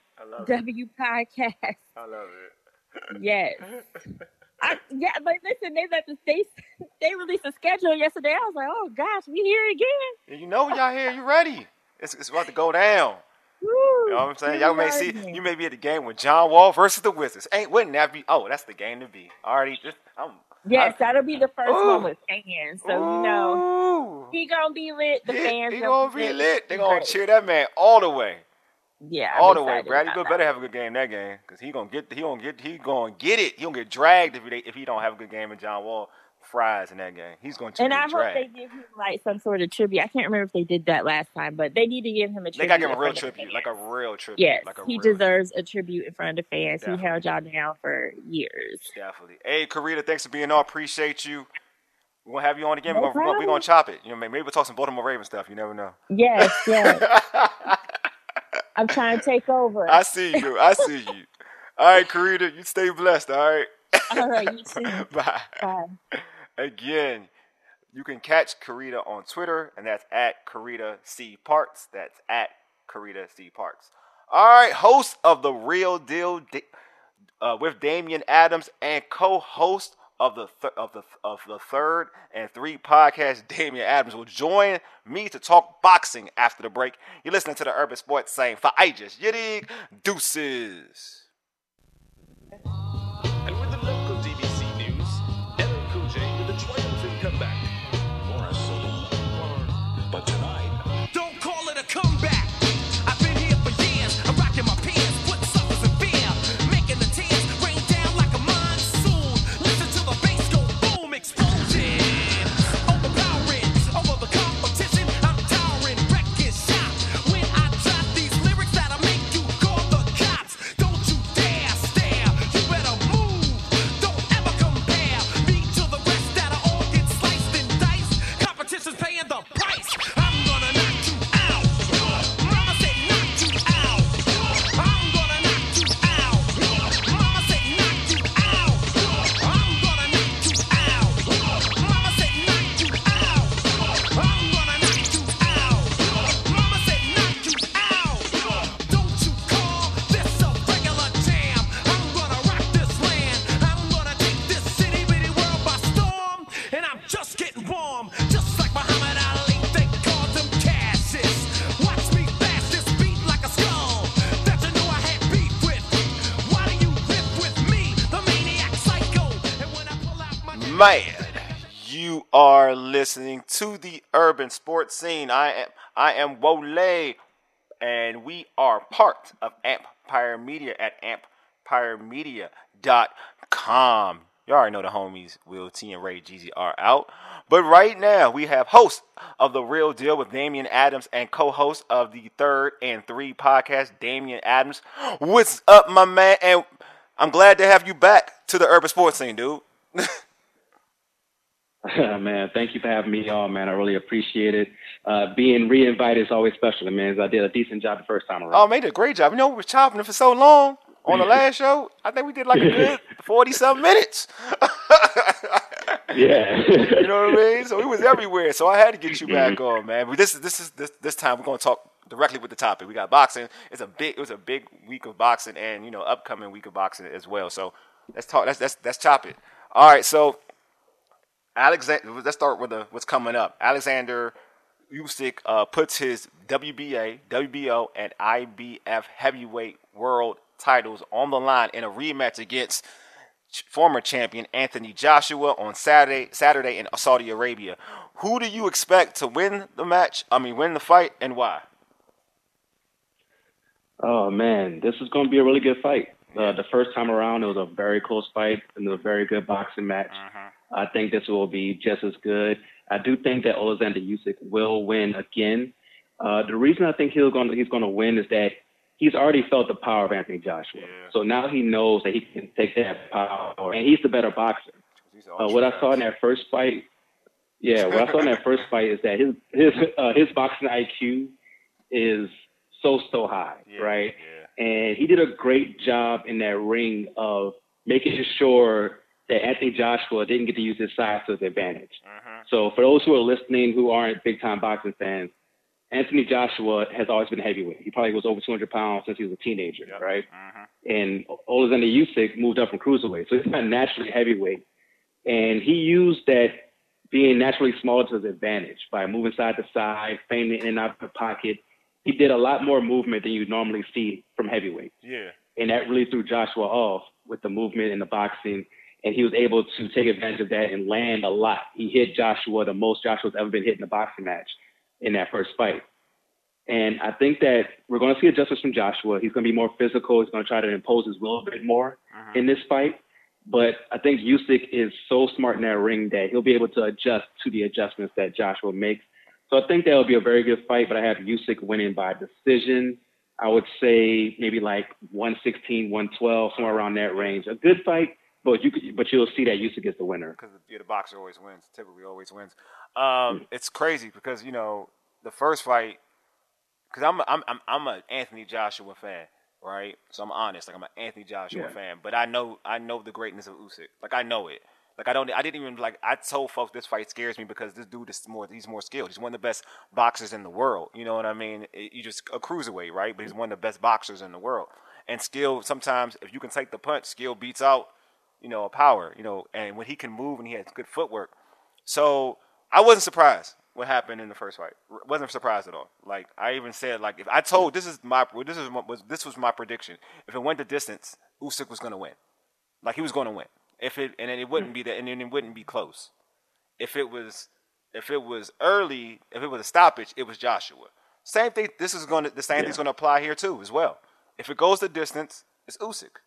W podcast. I love it. Yes. But listen, they released a schedule yesterday. I was like, oh gosh, we here again. You know y'all here. You ready? It's about to go down. Woo, you know what I'm saying? Y'all you may be at the game with John Wall versus the Wizards. Wouldn't that be? Oh, that's the game to be. Already, that'll be the first one with fans. So he gonna be lit. The fans gonna be lit. They gonna cheer that man all the way. Yeah, all the way. Bradley Bill better have a good game that game because he gonna get it. He gonna get dragged if he don't have a good game. And John Wall fries in that game. He's gonna. And I hope they give him some sort of tribute. I can't remember if they did that last time, but they need to give him a tribute. They gotta give him a real tribute, like a real tribute. Yes, he deserves a tribute in front of fans. Definitely. He held y'all down for years. Definitely. Hey, Carita, thanks for being on. Appreciate you. We're going to have you on again. We're going to chop it. Maybe we'll talk some Baltimore Ravens stuff. You never know. Yes. I'm trying to take over. I see you. All right, Carita, you stay blessed, all right? All right, you too. Bye. Again, you can catch Carita on Twitter, and that's at Carita C. Parks. That's at Carita C. Parks. All right, host of The Real Deal with Damian Adams and co-host of the Third and Three podcast, Damian Adams, will join me to talk boxing after the break. You're listening to the Urban Sports Saying for Aegis. You dig? Deuces. And with the local DBC news, LL Cool J with a triumphant comeback. More a solo word, but tonight, don't call it a comeback. I've been here for years. I'm rocking my pants, putting suckers in fear, making the tears rain down like a monsoon. Listen to the bass go boom, explosion. Overpowering, over the competition, I'm towering, wrecking shop. When I drop these lyrics that'll make you call the cops. Don't you dare stare. You better move. Don't ever compare me to the rest that'll all get sliced and diced. Competition's paying the price. I'm gonna knock you out. Mama said knock you out. I'm gonna knock you out. Mama said knock you out. I'm gonna knock you out. Mama said knock you out. I'm gonna knock you out. Mama said knock you out. Don't you call this a regular jam? I'm gonna rock this land. I'm gonna take this city bitty world by storm. And I'm just getting warm. Just like Muhammad Ali, they called them Cassius. Watch me bash this beat like a skull that you knew I had beef with. Why do you rip with me, the maniac psycho? And when I pull out my Man, you are listening to the Urban Sports Scene. I am Wole, and we are part of Empire Media at empiremedia.com. You already know the homies, Will T and Ray Jeezy, are out. But right now, we have host of The Real Deal with Damian Adams and co-host of the Third and Three podcast, Damian Adams. What's up, my man? And I'm glad to have you back to the Urban Sports Scene, dude. Man, thank you for having me on, man. I really appreciate it. Being reinvited is always special, man. I did a decent job the first time around. Oh, man, you did a great job. You know, we were chopping it for so long on the last show. I think we did like a good 40-some minutes. Yeah. You know what I mean? So we was everywhere. So I had to get you back on, man. But this time we're going to talk directly with the topic. We got boxing. It was a big week of boxing, and, you know, upcoming week of boxing as well. So let's talk. Let's chop it. All right, so let's start with what's coming up. Alexander Usyk puts his WBA, WBO, and IBF heavyweight world titles on the line in a rematch against former champion Anthony Joshua on Saturday in Saudi Arabia. Who do you expect to win the match? I mean, win the fight, and why? Oh, man, this is going to be a really good fight. The first time around, it was a very close fight and a very good boxing match. Mm-hmm. I think this will be just as good. I do think that Alexander Usyk will win again. The reason I think he's going to win is that he's already felt the power of Anthony Joshua. Yeah. So now he knows that he can take that power, and he's the better boxer. What I saw in that first fight is that his boxing IQ is so high, right? Yeah. And he did a great job in that ring of making sure that Anthony Joshua didn't get to use his size to his advantage. Uh-huh. So for those who are listening who aren't big-time boxing fans, Anthony Joshua has always been heavyweight. He probably was over 200 pounds since he was a teenager, yep. Right? Uh-huh. And Alexander Usyk moved up from cruiserweight, so he's not naturally heavyweight. And he used that being naturally smaller to his advantage by moving side to side, feigning in and out of the pocket. He did a lot more movement than you normally see from heavyweight. Yeah. And that really threw Joshua off with the movement and the boxing. And he was able to take advantage of that and land a lot. He hit Joshua the most Joshua's ever been hit in a boxing match in that first fight. And I think that we're going to see adjustments from Joshua. He's going to be more physical. He's going to try to impose his will a bit more in this fight. But I think Usyk is so smart in that ring that he'll be able to adjust to the adjustments that Joshua makes. So I think that'll be a very good fight, but I have Usyk winning by decision. I would say maybe like 116, 112, somewhere around that range. A good fight, but you'll see that Usyk is the winner. Because the boxer always wins, typically always wins. It's crazy because, you know, the first fight, because I'm an Anthony Joshua fan, right? So I'm honest, like I'm an Anthony Joshua fan, but I know the greatness of Usyk. Like I know it. Like I told folks this fight scares me because this dude is he's more skilled. He's one of the best boxers in the world. You know what I mean? You just a cruiserweight, right? But he's one of the best boxers in the world. And skill, sometimes if you can take the punch, skill beats out, you know, a power, you know, and when he can move and he has good footwork. So I wasn't surprised what happened in the first fight. Wasn't surprised at all. Like I even said, like if I told this was my prediction. If it went the distance, Usyk was going to win. Like he was going to win. If it and then it wouldn't be that, and then it wouldn't be close. If it was early, if it was a stoppage, it was Joshua. Same thing. The same thing's going to apply here too as well. If it goes the distance, it's Usyk.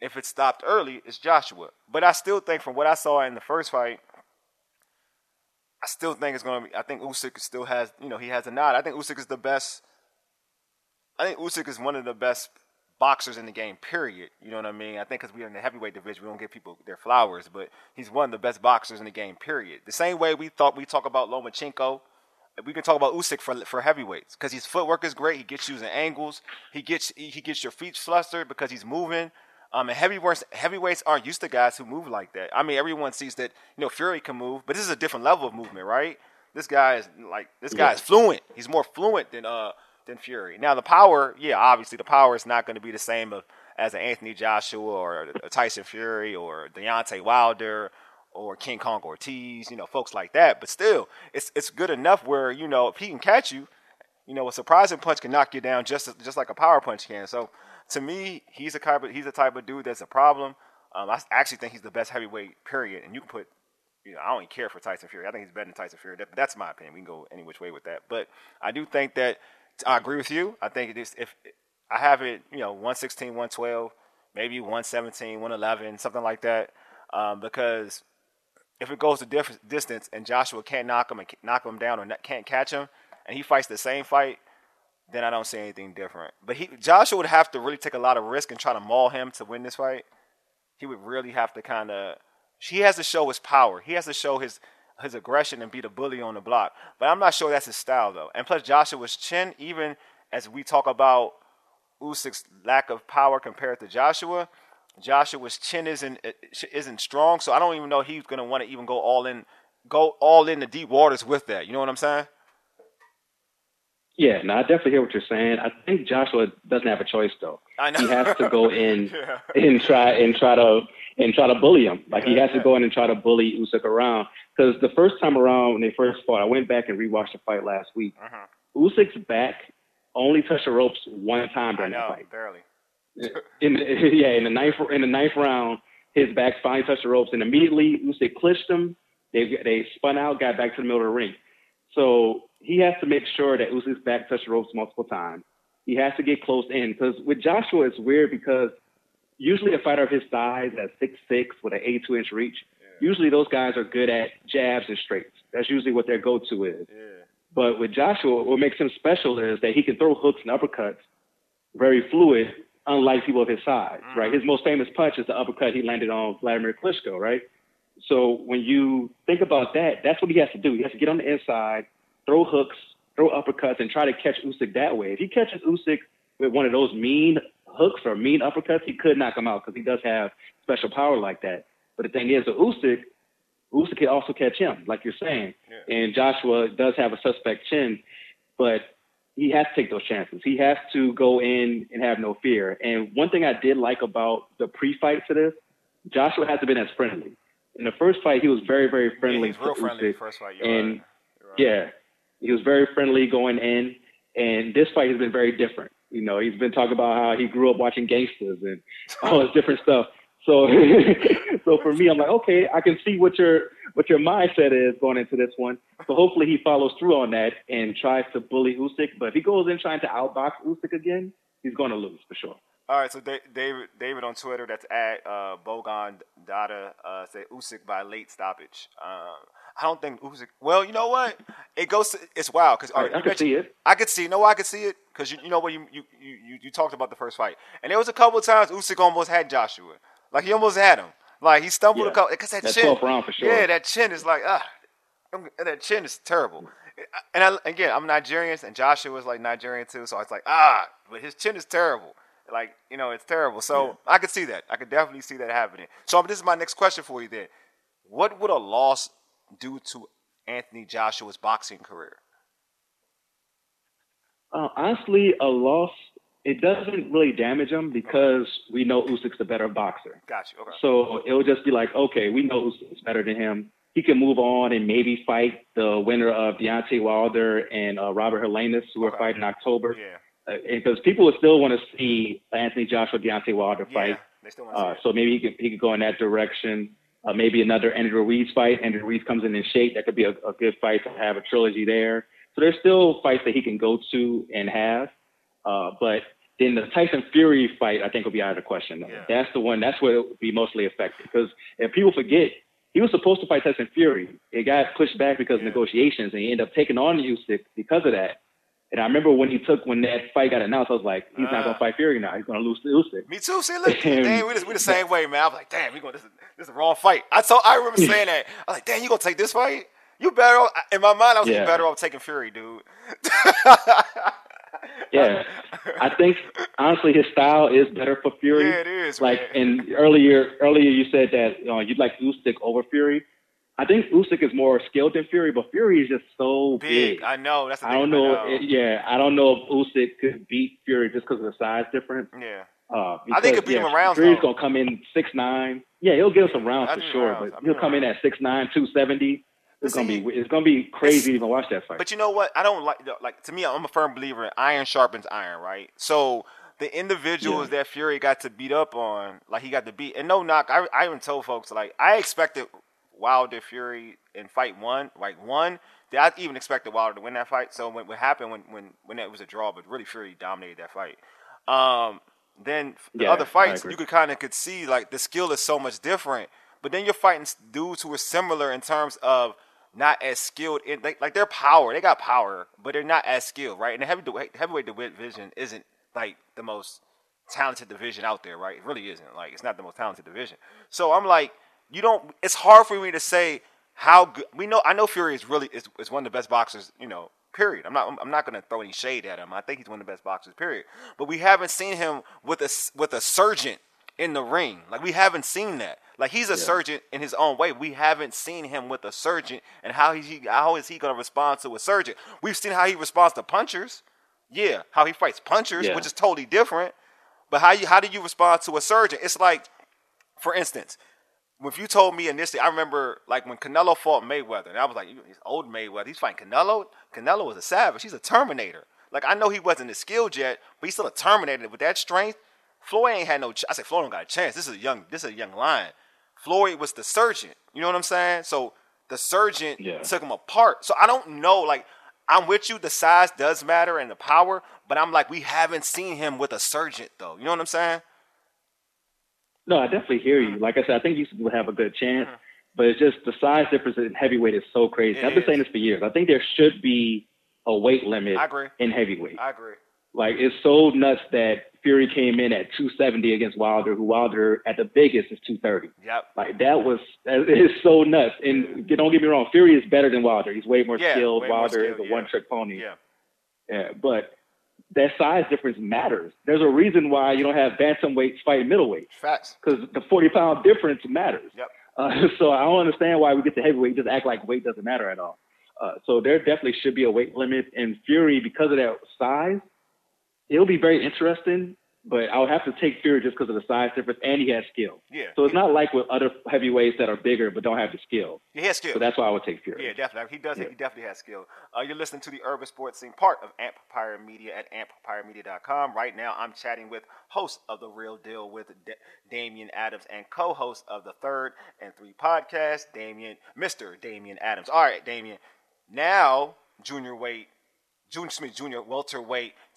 If it stopped early, it's Joshua. But I still think from what I saw in the first fight, I still think it's going to be – I think Usyk still has – you know, he has a nod. I think Usyk is the best – I think Usyk is one of the best boxers in the game, period. You know what I mean? I think because we're in the heavyweight division, we don't give people their flowers. But he's one of the best boxers in the game, period. The same way we talk about Lomachenko, we can talk about Usyk for heavyweights because his footwork is great. He gets you in angles. He gets your feet flustered because he's moving. And heavyweights aren't used to guys who move like that. I mean, everyone sees that, you know, Fury can move, but this is a different level of movement, right? This guy is fluent. He's more fluent than Fury. Now the power, yeah, obviously the power is not going to be the same as an Anthony Joshua or a Tyson Fury or Deontay Wilder or King Kong Ortiz, you know, folks like that. But still, it's good enough where, you know, if he can catch you, you know, a surprising punch can knock you down just like a power punch can. So. To me, he's a type of dude that's a problem. I actually think he's the best heavyweight, period. And you can put, you know, I don't even care for Tyson Fury. I think he's better than Tyson Fury. That's my opinion. We can go any which way with that. But I do think that I agree with you. I think it is, if I have it, you know, 116, 112, maybe 117, 111, something like that. Because if it goes the distance and Joshua can't knock him down or can't catch him, and he fights the same fight, then I don't see anything different. But Joshua would have to really take a lot of risk and try to maul him to win this fight. He would really have to kind of – he has to show his power. He has to show his aggression and be the bully on the block. But I'm not sure that's his style, though. And plus, Joshua's chin, even as we talk about Usyk's lack of power compared to Joshua's chin isn't strong, so I don't even know he's going to want to even go all in the deep waters with that. You know what I'm saying? Yeah, no, I definitely hear what you're saying. I think Joshua doesn't have a choice though. I know. He has to go in and try to bully him. Like he has to go in and try to bully Usyk around. Because the first time around when they first fought, I went back and rewatched the fight last week. Uh-huh. Usyk's back only touched the ropes one time during the fight. Barely. In the ninth round, his back finally touched the ropes, and immediately Usyk clinched him. They spun out, got back to the middle of the ring. So he has to make sure that Usyk's back touched the ropes multiple times. He has to get close in. Because with Joshua, it's weird because usually a fighter of his size at 6'6", with an 82-inch reach, usually those guys are good at jabs and straights. That's usually what their go-to is. Yeah. But with Joshua, what makes him special is that he can throw hooks and uppercuts very fluid, unlike people of his size, mm-hmm. right? His most famous punch is the uppercut he landed on Vladimir Klitschko, right? So when you think about that, that's what he has to do. He has to get on the inside, throw hooks, throw uppercuts, and try to catch Usyk that way. If he catches Usyk with one of those mean hooks or mean uppercuts, he could knock him out because he does have special power like that. But the thing is, with Usyk can also catch him, like you're saying. Yeah. And Joshua does have a suspect chin, but he has to take those chances. He has to go in and have no fear. And one thing I did like about the pre-fight to this, Joshua hasn't been as friendly. In the first fight, he was very, very friendly. Yeah, he was real friendly in the first fight. Yeah, he was very friendly going in. And this fight has been very different. You know, he's been talking about how he grew up watching gangsters and all this different stuff. So, so for me, I'm like, okay, I can see what your mindset is going into this one. So hopefully he follows through on that and tries to bully Usyk. But if he goes in trying to outbox Usyk again, he's going to lose for sure. All right, so David on Twitter, that's at Bogan Dada, said Usyk by late stoppage. I don't think Usyk. Well, you know what? It goes. It's wild because I could see it. I could see. No, I could see it because you know what you talked about the first fight, and there was a couple of times Usyk almost had Joshua. Like he almost had him. Like he stumbled a couple because that chin. For sure. Yeah, that chin is like that chin is terrible. And I'm Nigerian, and Joshua is like Nigerian too, so I was like but his chin is terrible. Like, you know, it's terrible. So I could see that. I could definitely see that happening. So this is my next question for you then. What would a loss do to Anthony Joshua's boxing career? Honestly, a loss it doesn't really damage him because we know Usyk's the better boxer. Gotcha. Okay. So it'll just be like, okay, we know Usyk's better than him. He can move on and maybe fight the winner of Deontay Wilder and Robert Hellenius, who are fighting in October. Yeah. Because people would still want to see Anthony Joshua, Deontay Wilder fight. They still want to see it. So maybe he could go in that direction. Maybe another Andrew Ruiz fight. Andrew Ruiz comes in shape. That could be a good fight to have a trilogy there. So there's still fights that he can go to and have. But then the Tyson Fury fight, I think, will be out of the question. Yeah. That's the one. That's where it would be mostly affected. Because if people forget, he was supposed to fight Tyson Fury. It got pushed back because of negotiations, and he ended up taking on Usyk because of that. And I remember when that fight got announced, I was like, he's not going to fight Fury now. He's going to lose to Usyk. Me too. See, look, damn, we're the same way, man. I was like, damn, this is the wrong fight. I remember saying that. I was like, damn, you going to take this fight? You better off, in my mind, I was like, better off taking Fury, dude. Yeah. I think, honestly, his style is better for Fury. Yeah, it is. Like, man. And earlier you said that you'd like Usyk over Fury. I think Usyk is more skilled than Fury, but Fury is just so big. I know. That's the thing. I don't know if Usyk could beat Fury just because of the size difference. Yeah. I think it could beat him around. Fury's going to come in 6'9". Yeah, he'll give us some rounds for sure, rounds. But he'll come in at 6'9", 270. It's gonna be crazy to even watch that fight. But you know what? I don't like. To me, I'm a firm believer in iron sharpens iron, right? So the individuals that Fury got to beat up on, like he got to beat, and no knock. I even told folks, like, I expected Wilder Fury in fight one, I even expected Wilder to win that fight. So what happened when it was a draw, but really Fury dominated that fight. Then the other fights, you could see like the skill is so much different. But then you're fighting dudes who are similar in terms of not as skilled in like their power. They got power, but they're not as skilled, right? And the heavyweight division isn't like the most talented division out there, right? It really isn't. Like, it's not the most talented division. So I'm like, it's hard for me to say how good I know Fury is one of the best boxers, period. I'm not going to throw any shade at him. I think he's one of the best boxers, period. But we haven't seen him with a surgeon in the ring. Like, we haven't seen that. Like, he's a surgeon in his own way. We haven't seen him with a surgeon, and how is he going to respond to a surgeon? We've seen how he responds to punchers. Yeah, how he fights punchers, which is totally different. But how do you respond to a surgeon? It's like, for instance, if you told me initially, I remember like when Canelo fought Mayweather, and I was like, he's old Mayweather. He's fighting Canelo. Canelo was a savage. He's a Terminator. Like, I know he wasn't as skilled yet, but he's still a Terminator. With that strength, Floyd ain't had no chance. I said, Floyd don't got a chance. This is a young lion. Floyd was the surgeon. You know what I'm saying? So the surgeon took him apart. So I don't know. Like, I'm with you. The size does matter and the power. But I'm like, we haven't seen him with a surgeon, though. You know what I'm saying? No, I definitely hear you. Like I said, I think you would have a good chance. Mm-hmm. But it's just the size difference in heavyweight is so crazy. I've been saying this for years. I think there should be a weight limit in heavyweight. I agree. Like, it's so nuts that Fury came in at 270 against Wilder, who Wilder at the biggest is 230. Yep. Like, it's so nuts. And don't get me wrong, Fury is better than Wilder. He's way more skilled. Wilder is a one-trick pony. Yeah. But that size difference matters. There's a reason why you don't have bantamweights fighting middleweight. Facts. Because the 40-pound difference matters. Yep. So I don't understand why we get to heavyweight just act like weight doesn't matter at all. So there definitely should be a weight limit. And Fury, because of that size, it'll be very interesting, but I would have to take Fury just because of the size difference, and he has skill. Yeah. So it's not like with other heavyweights that are bigger but don't have the skill. Yeah, he has skill. So that's why I would take Fury. Yeah, definitely. He definitely has skill. You're listening to the Urban Sports Scene, part of Empire Media at empiremedia.com. Right now, I'm chatting with host of The Real Deal with Damian Adams and co-host of the Third and Three podcast, Mr. Damian Adams. All right, Damian. Now, Junior welterweight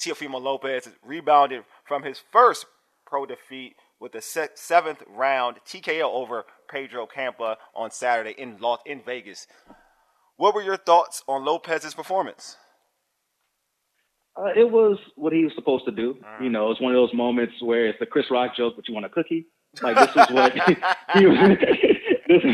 Teofimo Lopez rebounded from his first pro defeat with the seventh round TKO over Pedro Campa on Saturday in Vegas. What were your thoughts on Lopez's performance? It was what he was supposed to do. It's one of those moments where it's the Chris Rock joke, but you want a cookie? Like, this is what this is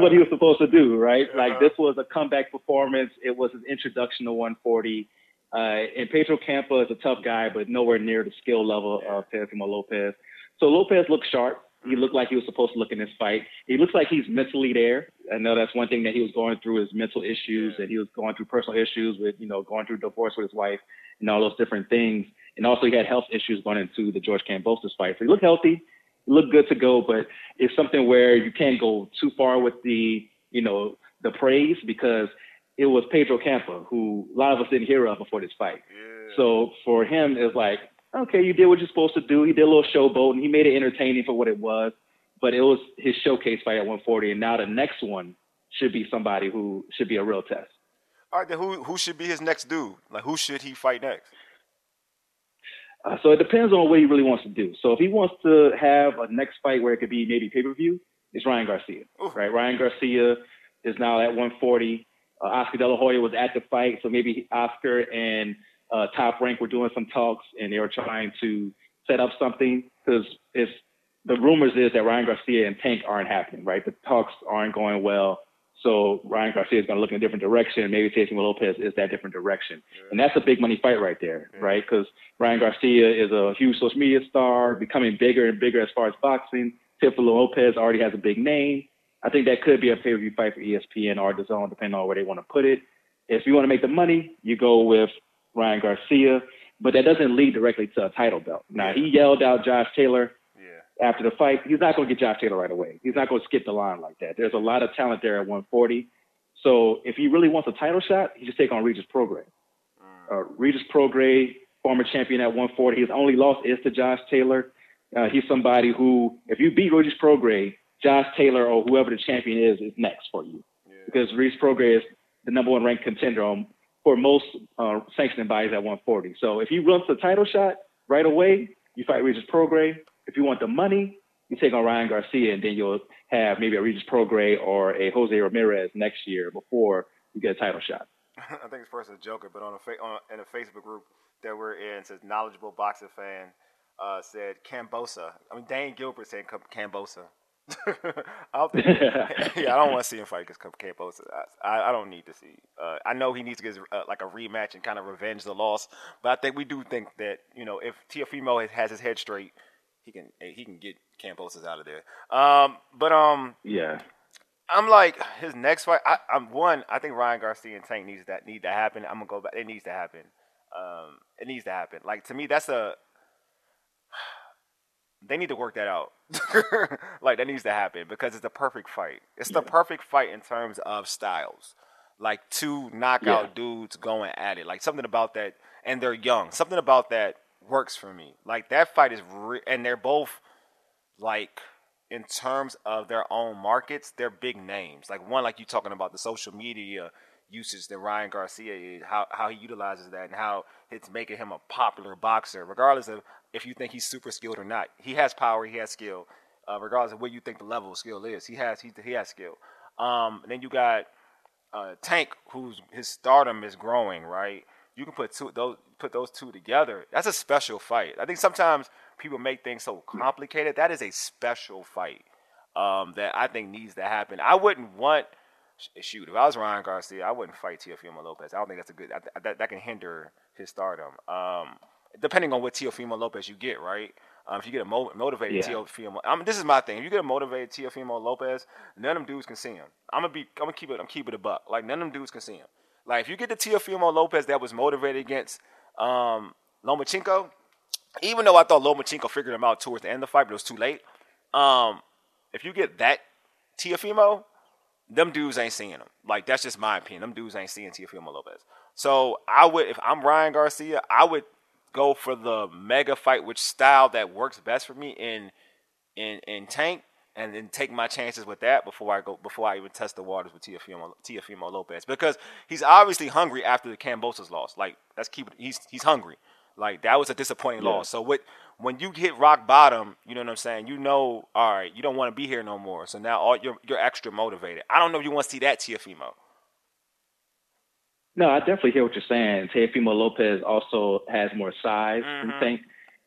what he was supposed to do, right? Like, this was a comeback performance. It was an introduction to 140. And Pedro Campa is a tough guy, but nowhere near the skill level of Teofimo Lopez. So Lopez looked sharp. He looked like he was supposed to look in this fight. He looks like he's mentally there. I know that's one thing that he was going through, is mental issues, and he was going through personal issues with, going through divorce with his wife and all those different things. And also he had health issues going into the George Kambosos fight. So he looked healthy, he looked good to go, but it's something where you can't go too far with the, you know, the praise, because it was Pedro Campa, who a lot of us didn't hear of before this fight. Yeah. So for him, it's like, okay, you did what you're supposed to do. He did a little showboat, and he made it entertaining for what it was. But it was his showcase fight at 140, and now the next one should be somebody who should be a real test. All right, then who should be his next dude? Like, who should he fight next? So it depends on what he really wants to do. So if he wants to have a next fight where it could be maybe pay-per-view, it's Ryan Garcia. Ooh. Right? Ryan Garcia is now at 140. Oscar De La Hoya was at the fight, so maybe Oscar and Top Rank were doing some talks, and they were trying to set up something, because it's the rumors is that Ryan Garcia and Tank aren't happening, right? The talks aren't going well, so Ryan Garcia is going to look in a different direction. Maybe Teofimo Lopez is that different direction, and that's a big money fight right there, right? Because Ryan Garcia is a huge social media star, becoming bigger and bigger as far as boxing. Teofimo Lopez already has a big name. I think that could be a pay-per-view fight for ESPN or DAZN, depending on where they want to put it. If you want to make the money, you go with Ryan Garcia, but that doesn't lead directly to a title belt. Now, he yelled out Josh Taylor after the fight. He's not going to get Josh Taylor right away. He's not going to skip the line like that. There's a lot of talent there at 140. So if he really wants a title shot, he just take on Regis Prograis. Regis Prograis, former champion at 140. His only loss is to Josh Taylor. He's somebody who, if you beat Regis Prograis, Josh Taylor or whoever the champion is next for you, because Regis Prograis is the number one ranked contender for most sanctioning bodies at 140. So if he runs the title shot right away, you fight Regis Prograis. If you want the money, you take on Ryan Garcia, and then you'll have maybe a Regis Prograis or a Jose Ramirez next year before you get a title shot. I think this person's a joker, but in a Facebook group that we're in, it says knowledgeable boxing fan said Cambosa. I mean, Dane Gilbert said Cambosa. I don't want to see him fight because Cambosos. I don't need to see. I know he needs to get like a rematch and kind of revenge the loss. But I think we do think that, you know, if Teofimo has his head straight, he can get Cambosos out of there. I'm like, his next fight. I think Ryan Garcia and Tank need to happen. I'm gonna go back. It needs to happen. It needs to happen. Like, to me, that's a. They need to work that out. Like, that needs to happen because it's the perfect fight. It's the perfect fight in terms of styles. Like, two knockout dudes going at it. Like, something about that, and they're young. Something about that works for me. Like, that fight is and they're both, like, in terms of their own markets, they're big names. Like, one, like you talking about the social media usage that Ryan Garcia is, how he utilizes that and how it's making him a popular boxer, regardless of if you think he's super skilled or not. He has power, he has skill, regardless of what you think the level of skill is. He has skill. And then you got Tank, who's his stardom is growing, right? You can put those two together. That's a special fight. I think sometimes people make things so complicated. That is a special fight that I think needs to happen. I wouldn't want. Shoot, if I was Ryan Garcia, I wouldn't fight Teofimo Lopez. I don't think that's a good – that can hinder his stardom. Depending on what Teofimo Lopez you get, right? If you get a motivated Teofimo – this is my thing. If you get a motivated Teofimo Lopez, none of them dudes can see him. I'm gonna keep it a buck. Like, none of them dudes can see him. Like, if you get the Teofimo Lopez that was motivated against Lomachenko, even though I thought Lomachenko figured him out towards the end of the fight, but it was too late. If you get that Teofimo – them dudes ain't seeing him. Like, that's just my opinion. Them dudes ain't seeing Teofimo Lopez. So I would, if I'm Ryan Garcia, I would go for the mega fight, which style that works best for me in Tank, and then take my chances with that before I even test the waters with Teofimo Lopez, because he's obviously hungry after the Cambosos loss. Like, let's keep it. He's hungry. Like, that was a disappointing loss. So when you hit rock bottom, you know what I'm saying? You know, all right, you don't want to be here no more. So now you're extra motivated. I don't know if you want to see that, Teofimo. No, I definitely hear what you're saying. Teofimo Lopez also has more size than Tank.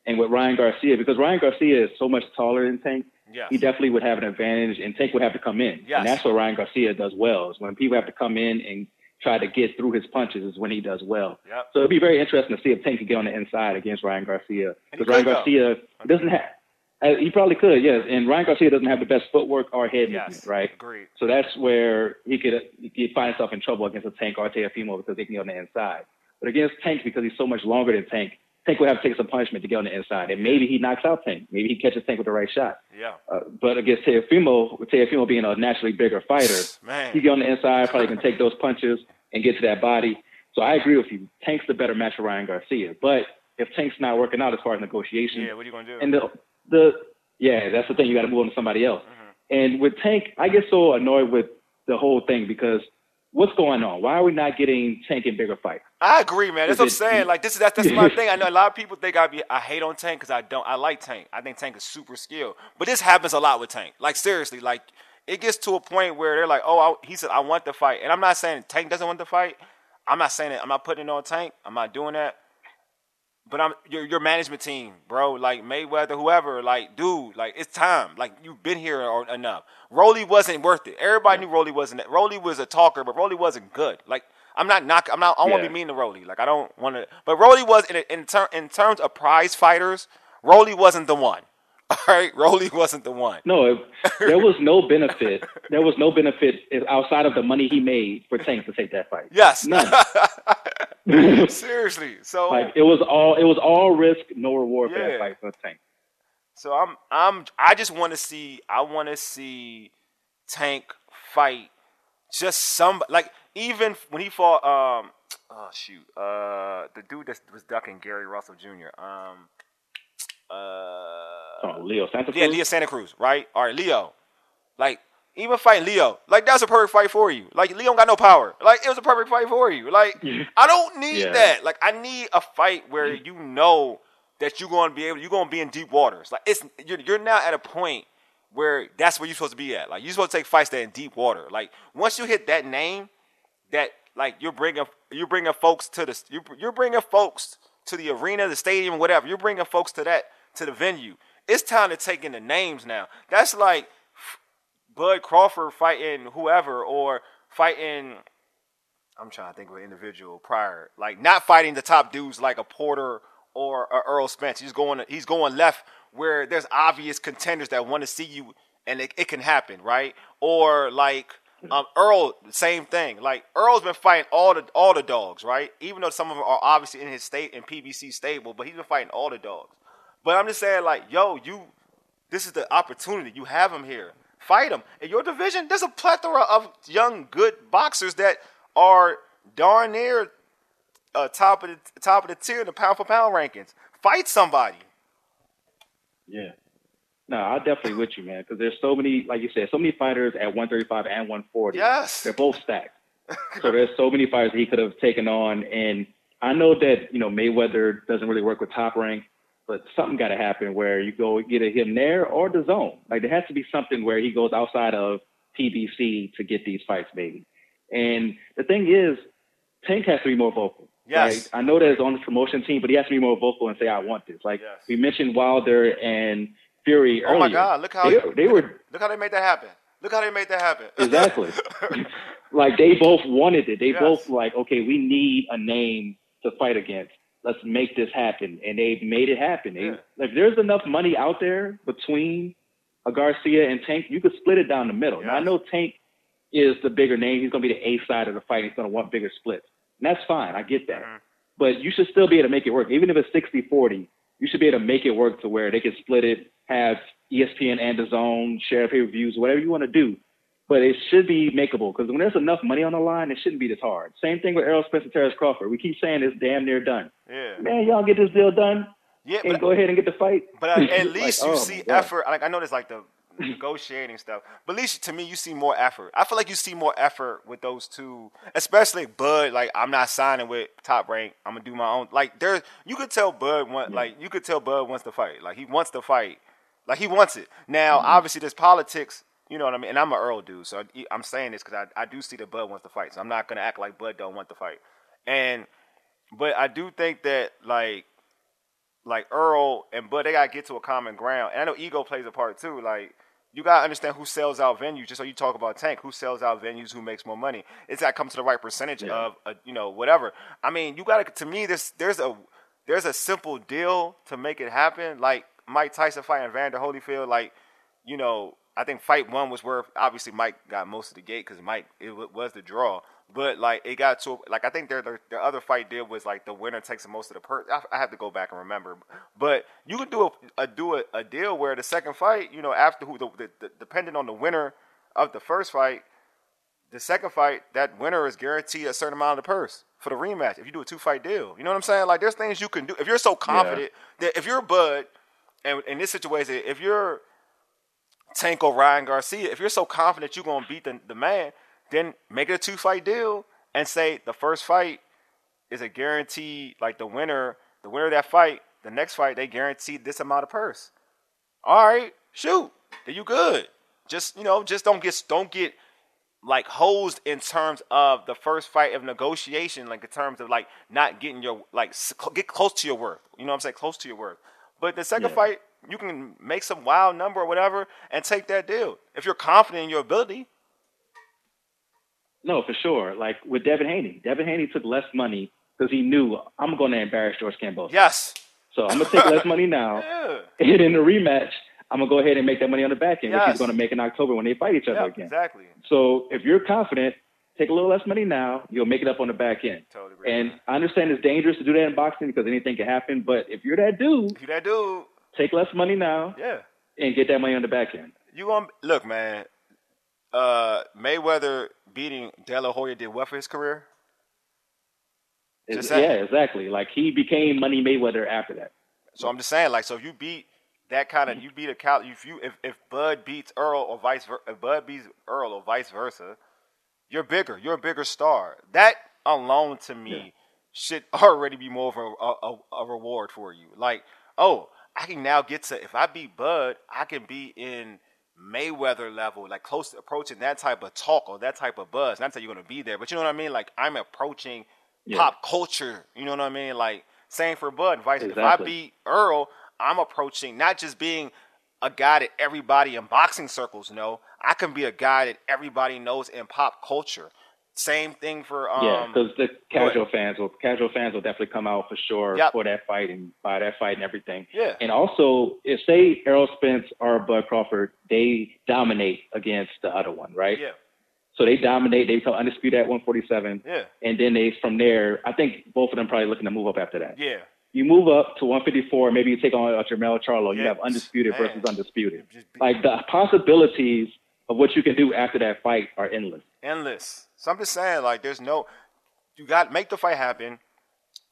And with Ryan Garcia, because Ryan Garcia is so much taller than Tank, he definitely would have an advantage, and Tank would have to come in. Yes. And that's what Ryan Garcia does well, is when people have to come in and try to get through his punches is when he does well. Yep. So it'd be very interesting to see if Tank can get on the inside against Ryan Garcia. Because Ryan Garcia doesn't have – he probably could, yes. And Ryan Garcia doesn't have the best footwork or head movement, right? Agreed. So that's where he could find himself in trouble against a Tank or Teofimo, because they can get on the inside. But against Tank, because he's so much longer than Tank, Tank would have to take some punishment to get on the inside, and maybe he knocks out Tank. Maybe he catches Tank with the right shot. Yeah. But against Teofimo being a naturally bigger fighter, man, he get on the inside, probably can take those punches and get to that body. So I agree with you. Tank's the better match for Ryan Garcia. But if Tank's not working out as far as negotiation, yeah, what are you going to do? And yeah, that's the thing. You got to move on to somebody else. Mm-hmm. And with Tank, I get so annoyed with the whole thing because what's going on? Why are we not getting Tank in bigger fights? I agree, man. That's what I'm saying. Like that's my thing. I know a lot of people think I hate on Tank because I don't. I like Tank. I think Tank is super skilled. But this happens a lot with Tank. Like seriously, like it gets to a point where they're like, oh, he said I want the fight, and I'm not saying Tank doesn't want the fight. I'm not saying it. I'm not putting it on Tank. I'm not doing that. But I'm your management team, bro. Like Mayweather, whoever. Like, dude. Like, it's time. Like, you've been here enough. Rolly wasn't worth it. Everybody knew Rolly wasn't. Rolly was a talker, but Rolly wasn't good. Like, I'm not. I want to be mean to Rolly. Like, I don't want to. But Rolly was in terms of prize fighters. Rolly wasn't the one. All right, Rolly wasn't the one. No, there was no benefit. There was no benefit outside of the money he made for Tank to take that fight. Yes, none. Seriously, so like it was all risk, no reward for that fight for Tank. So I just want to see. I want to see Tank fight just somebody. Like even when he fought, the dude that was ducking Gary Russell Jr. Leo Santa Cruz? Yeah, Leo Santa Cruz, right? All right, Leo. Like, even fighting Leo. Like, that's a perfect fight for you. Like, Leo got no power. Like, it was a perfect fight for you. Like, I don't need that. Like, I need a fight where you know that you're going to be in deep waters. Like, you're now at a point where that's where you're supposed to be at. Like, you're supposed to take fights that are in deep water. Like, once you hit that name, that, like, you're bringing folks to the, you're bringing folks to the arena, the stadium, whatever. You're bringing folks to that, to the venue. It's time to take in the names now. That's like Bud Crawford fighting whoever or fighting, I'm trying to think of an individual prior. Like not fighting the top dudes like a Porter or a Errol Spence. He's going left where there's obvious contenders that want to see you and it can happen, right? Or like Errol, same thing. Like Errol's been fighting all the dogs, right? Even though some of them are obviously in his state and PBC stable, but he's been fighting all the dogs. But I'm just saying, like, yo, this is the opportunity. You have him here. Fight him. In your division, there's a plethora of young, good boxers that are darn near top of the tier in the pound-for-pound rankings. Fight somebody. Yeah. No, I'm definitely with you, man, because there's so many, like you said, so many fighters at 135 and 140. Yes. They're both stacked. So there's so many fighters he could have taken on. And I know that, Mayweather doesn't really work with top rank. But something got to happen where you go get him there or the zone. Like, there has to be something where he goes outside of PBC to get these fights made. And the thing is, Tank has to be more vocal. Yes. Right? I know that it's on the promotion team, but he has to be more vocal and say, I want this. Like, we mentioned Wilder and Fury earlier. Oh, my God. Look how they made that happen. Look how they made that happen. Exactly. Like, they both wanted it. They both like, okay, we need a name to fight against. Let's make this happen. And they've made it happen. Yeah. Like, there's enough money out there between a Garcia and Tank. You could split it down the middle. Yeah. Now, I know Tank is the bigger name. He's going to be the A side of the fight. He's going to want bigger splits. And that's fine. I get that. Mm-hmm. But you should still be able to make it work. Even if it's 60-40, you should be able to make it work to where they can split it, have ESPN and DAZN, share pay-per-views, whatever you want to do. But it should be makeable because when there's enough money on the line, it shouldn't be this hard. Same thing with Errol Spence and Terrence Crawford. We keep saying it's damn near done. Yeah, man, y'all get this deal done. Yeah, and go ahead and get the fight. But at least you see effort. Like I know there's like the negotiating stuff, but at least to me, you see more effort. I feel like you see more effort with those two, especially Bud. Like I'm not signing with Top Rank. I'm gonna do my own. Like there, you could tell Bud wants to fight. Like he wants to fight. Like he wants it. Now, obviously, there's politics. You know what I mean? And I'm an Earl dude, so I'm saying this because I do see that Bud wants to fight. So I'm not going to act like Bud don't want to fight. But I do think that, like Earl and Bud, they got to get to a common ground. And I know ego plays a part, too. Like, you got to understand who sells out venues. Just so you talk about Tank, who sells out venues, who makes more money. It's got to come to the right percentage of, whatever. I mean, you got to – to me, there's a simple deal to make it happen. Like, Mike Tyson fighting Vander Holyfield, like, I think fight one was where obviously Mike got most of the gate because it was the draw. But, like, it got to – like, I think their other fight deal was, like, the winner takes most of the purse. I have to go back and remember. But you could do a deal where the second fight, you know, after who depending on the winner of the first fight, the second fight, that winner is guaranteed a certain amount of the purse for the rematch if you do a two-fight deal. You know what I'm saying? Like, there's things you can do. If you're so confident that if you're Bud – and in this situation, if you're Tank or Ryan Garcia, if you're so confident you're going to beat the man – then make it a two-fight deal and say the first fight is a guarantee, like the winner of that fight, the next fight, they guarantee this amount of purse. All right, shoot, then you good. Just, you know, just don't get like hosed in terms of the first fight of negotiation, like in terms of like not getting your, like get close to your worth. You know what I'm saying? Close to your worth. But the second fight, you can make some wild number or whatever and take that deal. If you're confident in your ability. No, for sure. Like with Devin Haney. Devin Haney took less money because he knew I'm going to embarrass George Kambosos. Yes. So I'm going to take less money now. And in the rematch, I'm going to go ahead and make that money on the back end, which he's going to make in October when they fight each other again. Exactly. So if you're confident, take a little less money now. You'll make it up on the back end. Totally agree. And I understand it's dangerous to do that in boxing because anything can happen. But if you're that dude, take less money now. Yeah. And get that money on the back end. You gonna look, man. Mayweather beating De La Hoya did what for his career? Exactly. Like, he became Money Mayweather after that. So I'm just saying, like, so if you beat that kind of, if Bud beats Errol or vice versa, you're bigger. You're a bigger star. That alone to me should already be more of a reward for you. Like, oh, I can now get to, if I beat Bud, I can be in Mayweather level, like close to approaching that type of talk or that type of buzz. Not that you're going to be there, but you know what I mean? Like, I'm approaching pop culture. You know what I mean? Like, same for Bud. Vice versa. Exactly. If I beat Errol, I'm approaching not just being a guy that everybody in boxing circles know. I can be a guy that everybody knows in pop culture. Same thing for because the casual fans will definitely come out for sure for that fight and buy that fight and everything. Yeah. And also, if say Errol Spence or Bud Crawford, they dominate against the other one, right? Yeah. So they dominate. They become undisputed at 147. Yeah. And then they from there, I think both of them probably looking to move up after that. Yeah. You move up to 154. Maybe you take on Jermell Charlo. You have undisputed versus undisputed. Like, the possibilities of what you can do after that fight are endless. So I'm just saying, like, there's no – you got to make the fight happen.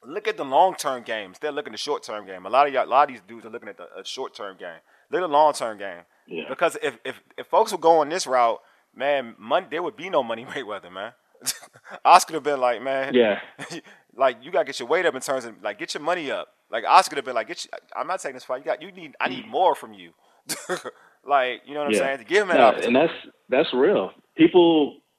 Look at the long-term game. Instead of looking at the short-term game. A lot of these dudes are looking at the short-term game. Look at the long-term game. Yeah. Because if folks would go on this route, man, there would be no Money Mayweather, man. Oscar would have been like, man, like, you got to get your weight up in terms of, like, get your money up. Like, Oscar would have been like, I'm not taking this fight. I need more from you. Like, you know what I'm saying? To give him an opportunity. And that's real.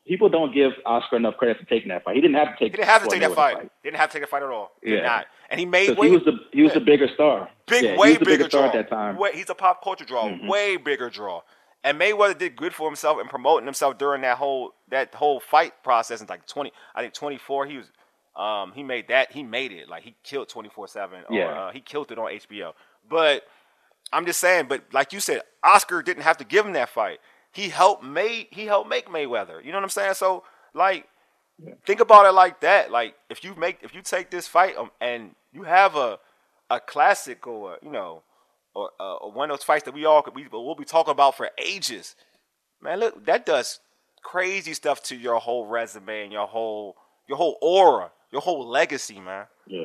People don't give Oscar enough credit for taking that fight. He didn't have to take. He didn't have to take that fight. Didn't have to take a fight at all. Yeah. Did not. And he made weight. He was the bigger star. He was the bigger star at that time. He's a pop culture draw. Mm-hmm. Way bigger draw. And Mayweather did good for himself in promoting himself during that whole fight process. In like 24. He was he made that. He made it. Like, he killed 24/7. He killed it on HBO. But I'm just saying. But like you said, Oscar didn't have to give him that fight. He helped make Mayweather. You know what I'm saying? So, like, think about it like that. Like, if you take this fight and you have a classic or, you know, or one of those fights that we'll be talking about for ages. Man, look, that does crazy stuff to your whole resume and your whole aura, your whole legacy, man. Yeah.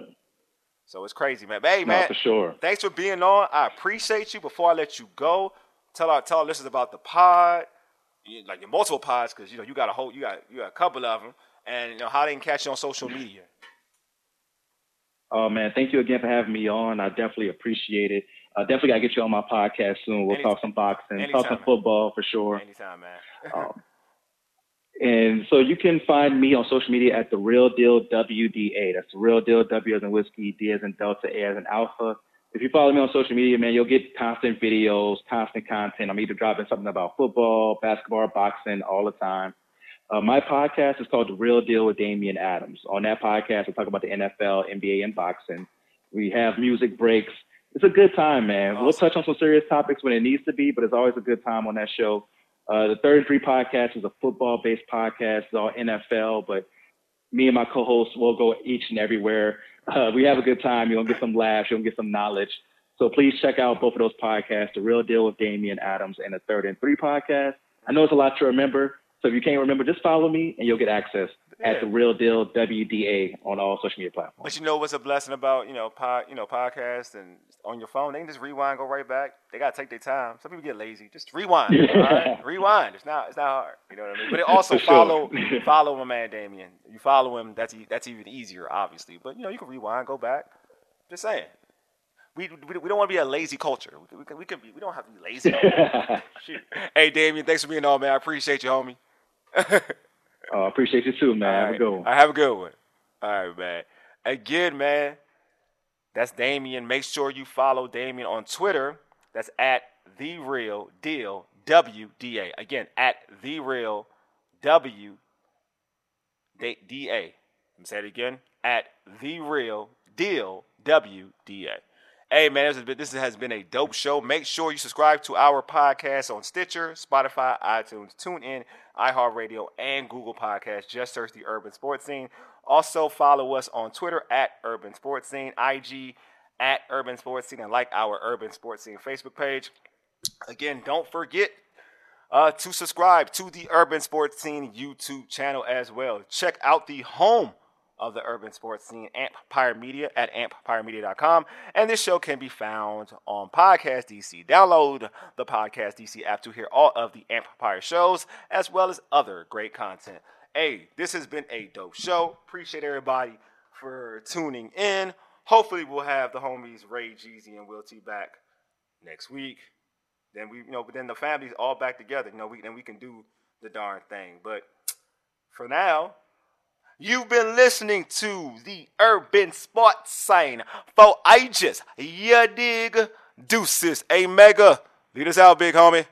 So it's crazy, man. But hey, man, for sure. Thanks for being on. I appreciate you. Before I let you go, Tell our listeners about the pod, like your multiple pods, because you know you got a couple of them, and you know how they can catch you on social media. Oh man, thank you again for having me on. I definitely appreciate it. I definitely gotta get you on my podcast soon. We'll talk some boxing, talk some football for sure. Anytime, man. And so you can find me on social media at The Real Deal WDA. That's The Real Deal W as in whiskey, D as in Delta, A as in Alpha. If you follow me on social media, man, you'll get constant videos, constant content. I'm either dropping something about football, basketball, boxing all the time. My podcast is called The Real Deal with Damian Adams. On that podcast, we talk about the NFL, NBA, and boxing. We have music breaks. It's a good time, man. Awesome. We'll touch on some serious topics when it needs to be, but it's always a good time on that show. The Third and Three podcast is a football-based podcast. It's all NFL, but me and my co-hosts will go each and everywhere. We have a good time. You're going to get some laughs. You're going to get some knowledge. So please check out both of those podcasts, The Real Deal with Damian Adams and the Third and Three podcast. I know it's a lot to remember. So if you can't remember, just follow me and you'll get access at The Real Deal WDA on all social media platforms. But you know what's a blessing about, podcasts and on your phone? They can just rewind, go right back. They got to take their time. Some people get lazy. Just rewind. All right? Rewind. It's not hard. You know what I mean? But also follow my man Damian. You follow him, that's even easier, obviously. But, you can rewind, go back. Just saying. We don't want to be a lazy culture. We don't have to be lazy. Shoot. Hey, Damian, thanks for being on, man. I appreciate you, homie. Appreciate you too, man. All right. Have a good one. I have a good one. All right, man. Again, man, that's Damian. Make sure you follow Damian on Twitter. That's at The Real Deal WDA. Again, at The Real WDA. Let me say it again. At The Real Deal WDA. Hey, man, this has been a dope show. Make sure you subscribe to our podcast on Stitcher, Spotify, iTunes, TuneIn, iHeartRadio, and Google Podcasts. Just search the Urban Sports Scene. Also, follow us on Twitter at Urban Sports Scene, IG at Urban Sports Scene, and like our Urban Sports Scene Facebook page. Again, don't forget to subscribe to the Urban Sports Scene YouTube channel as well. Check out the home of the Urban Sports Scene, Empire Media, at empiremedia.com. And this show can be found on Podcast DC. Download the Podcast DC app to hear all of the Empire shows, as well as other great content. Hey, this has been a dope show. Appreciate everybody for tuning in. Hopefully we'll have the homies Ray, Jeezy, and Will T back next week. Then the family's all back together. Then we can do the darn thing. But for now, you've been listening to the Urban Sports Scene for ages. You dig? Deuces. A mega. Lead us out, big homie.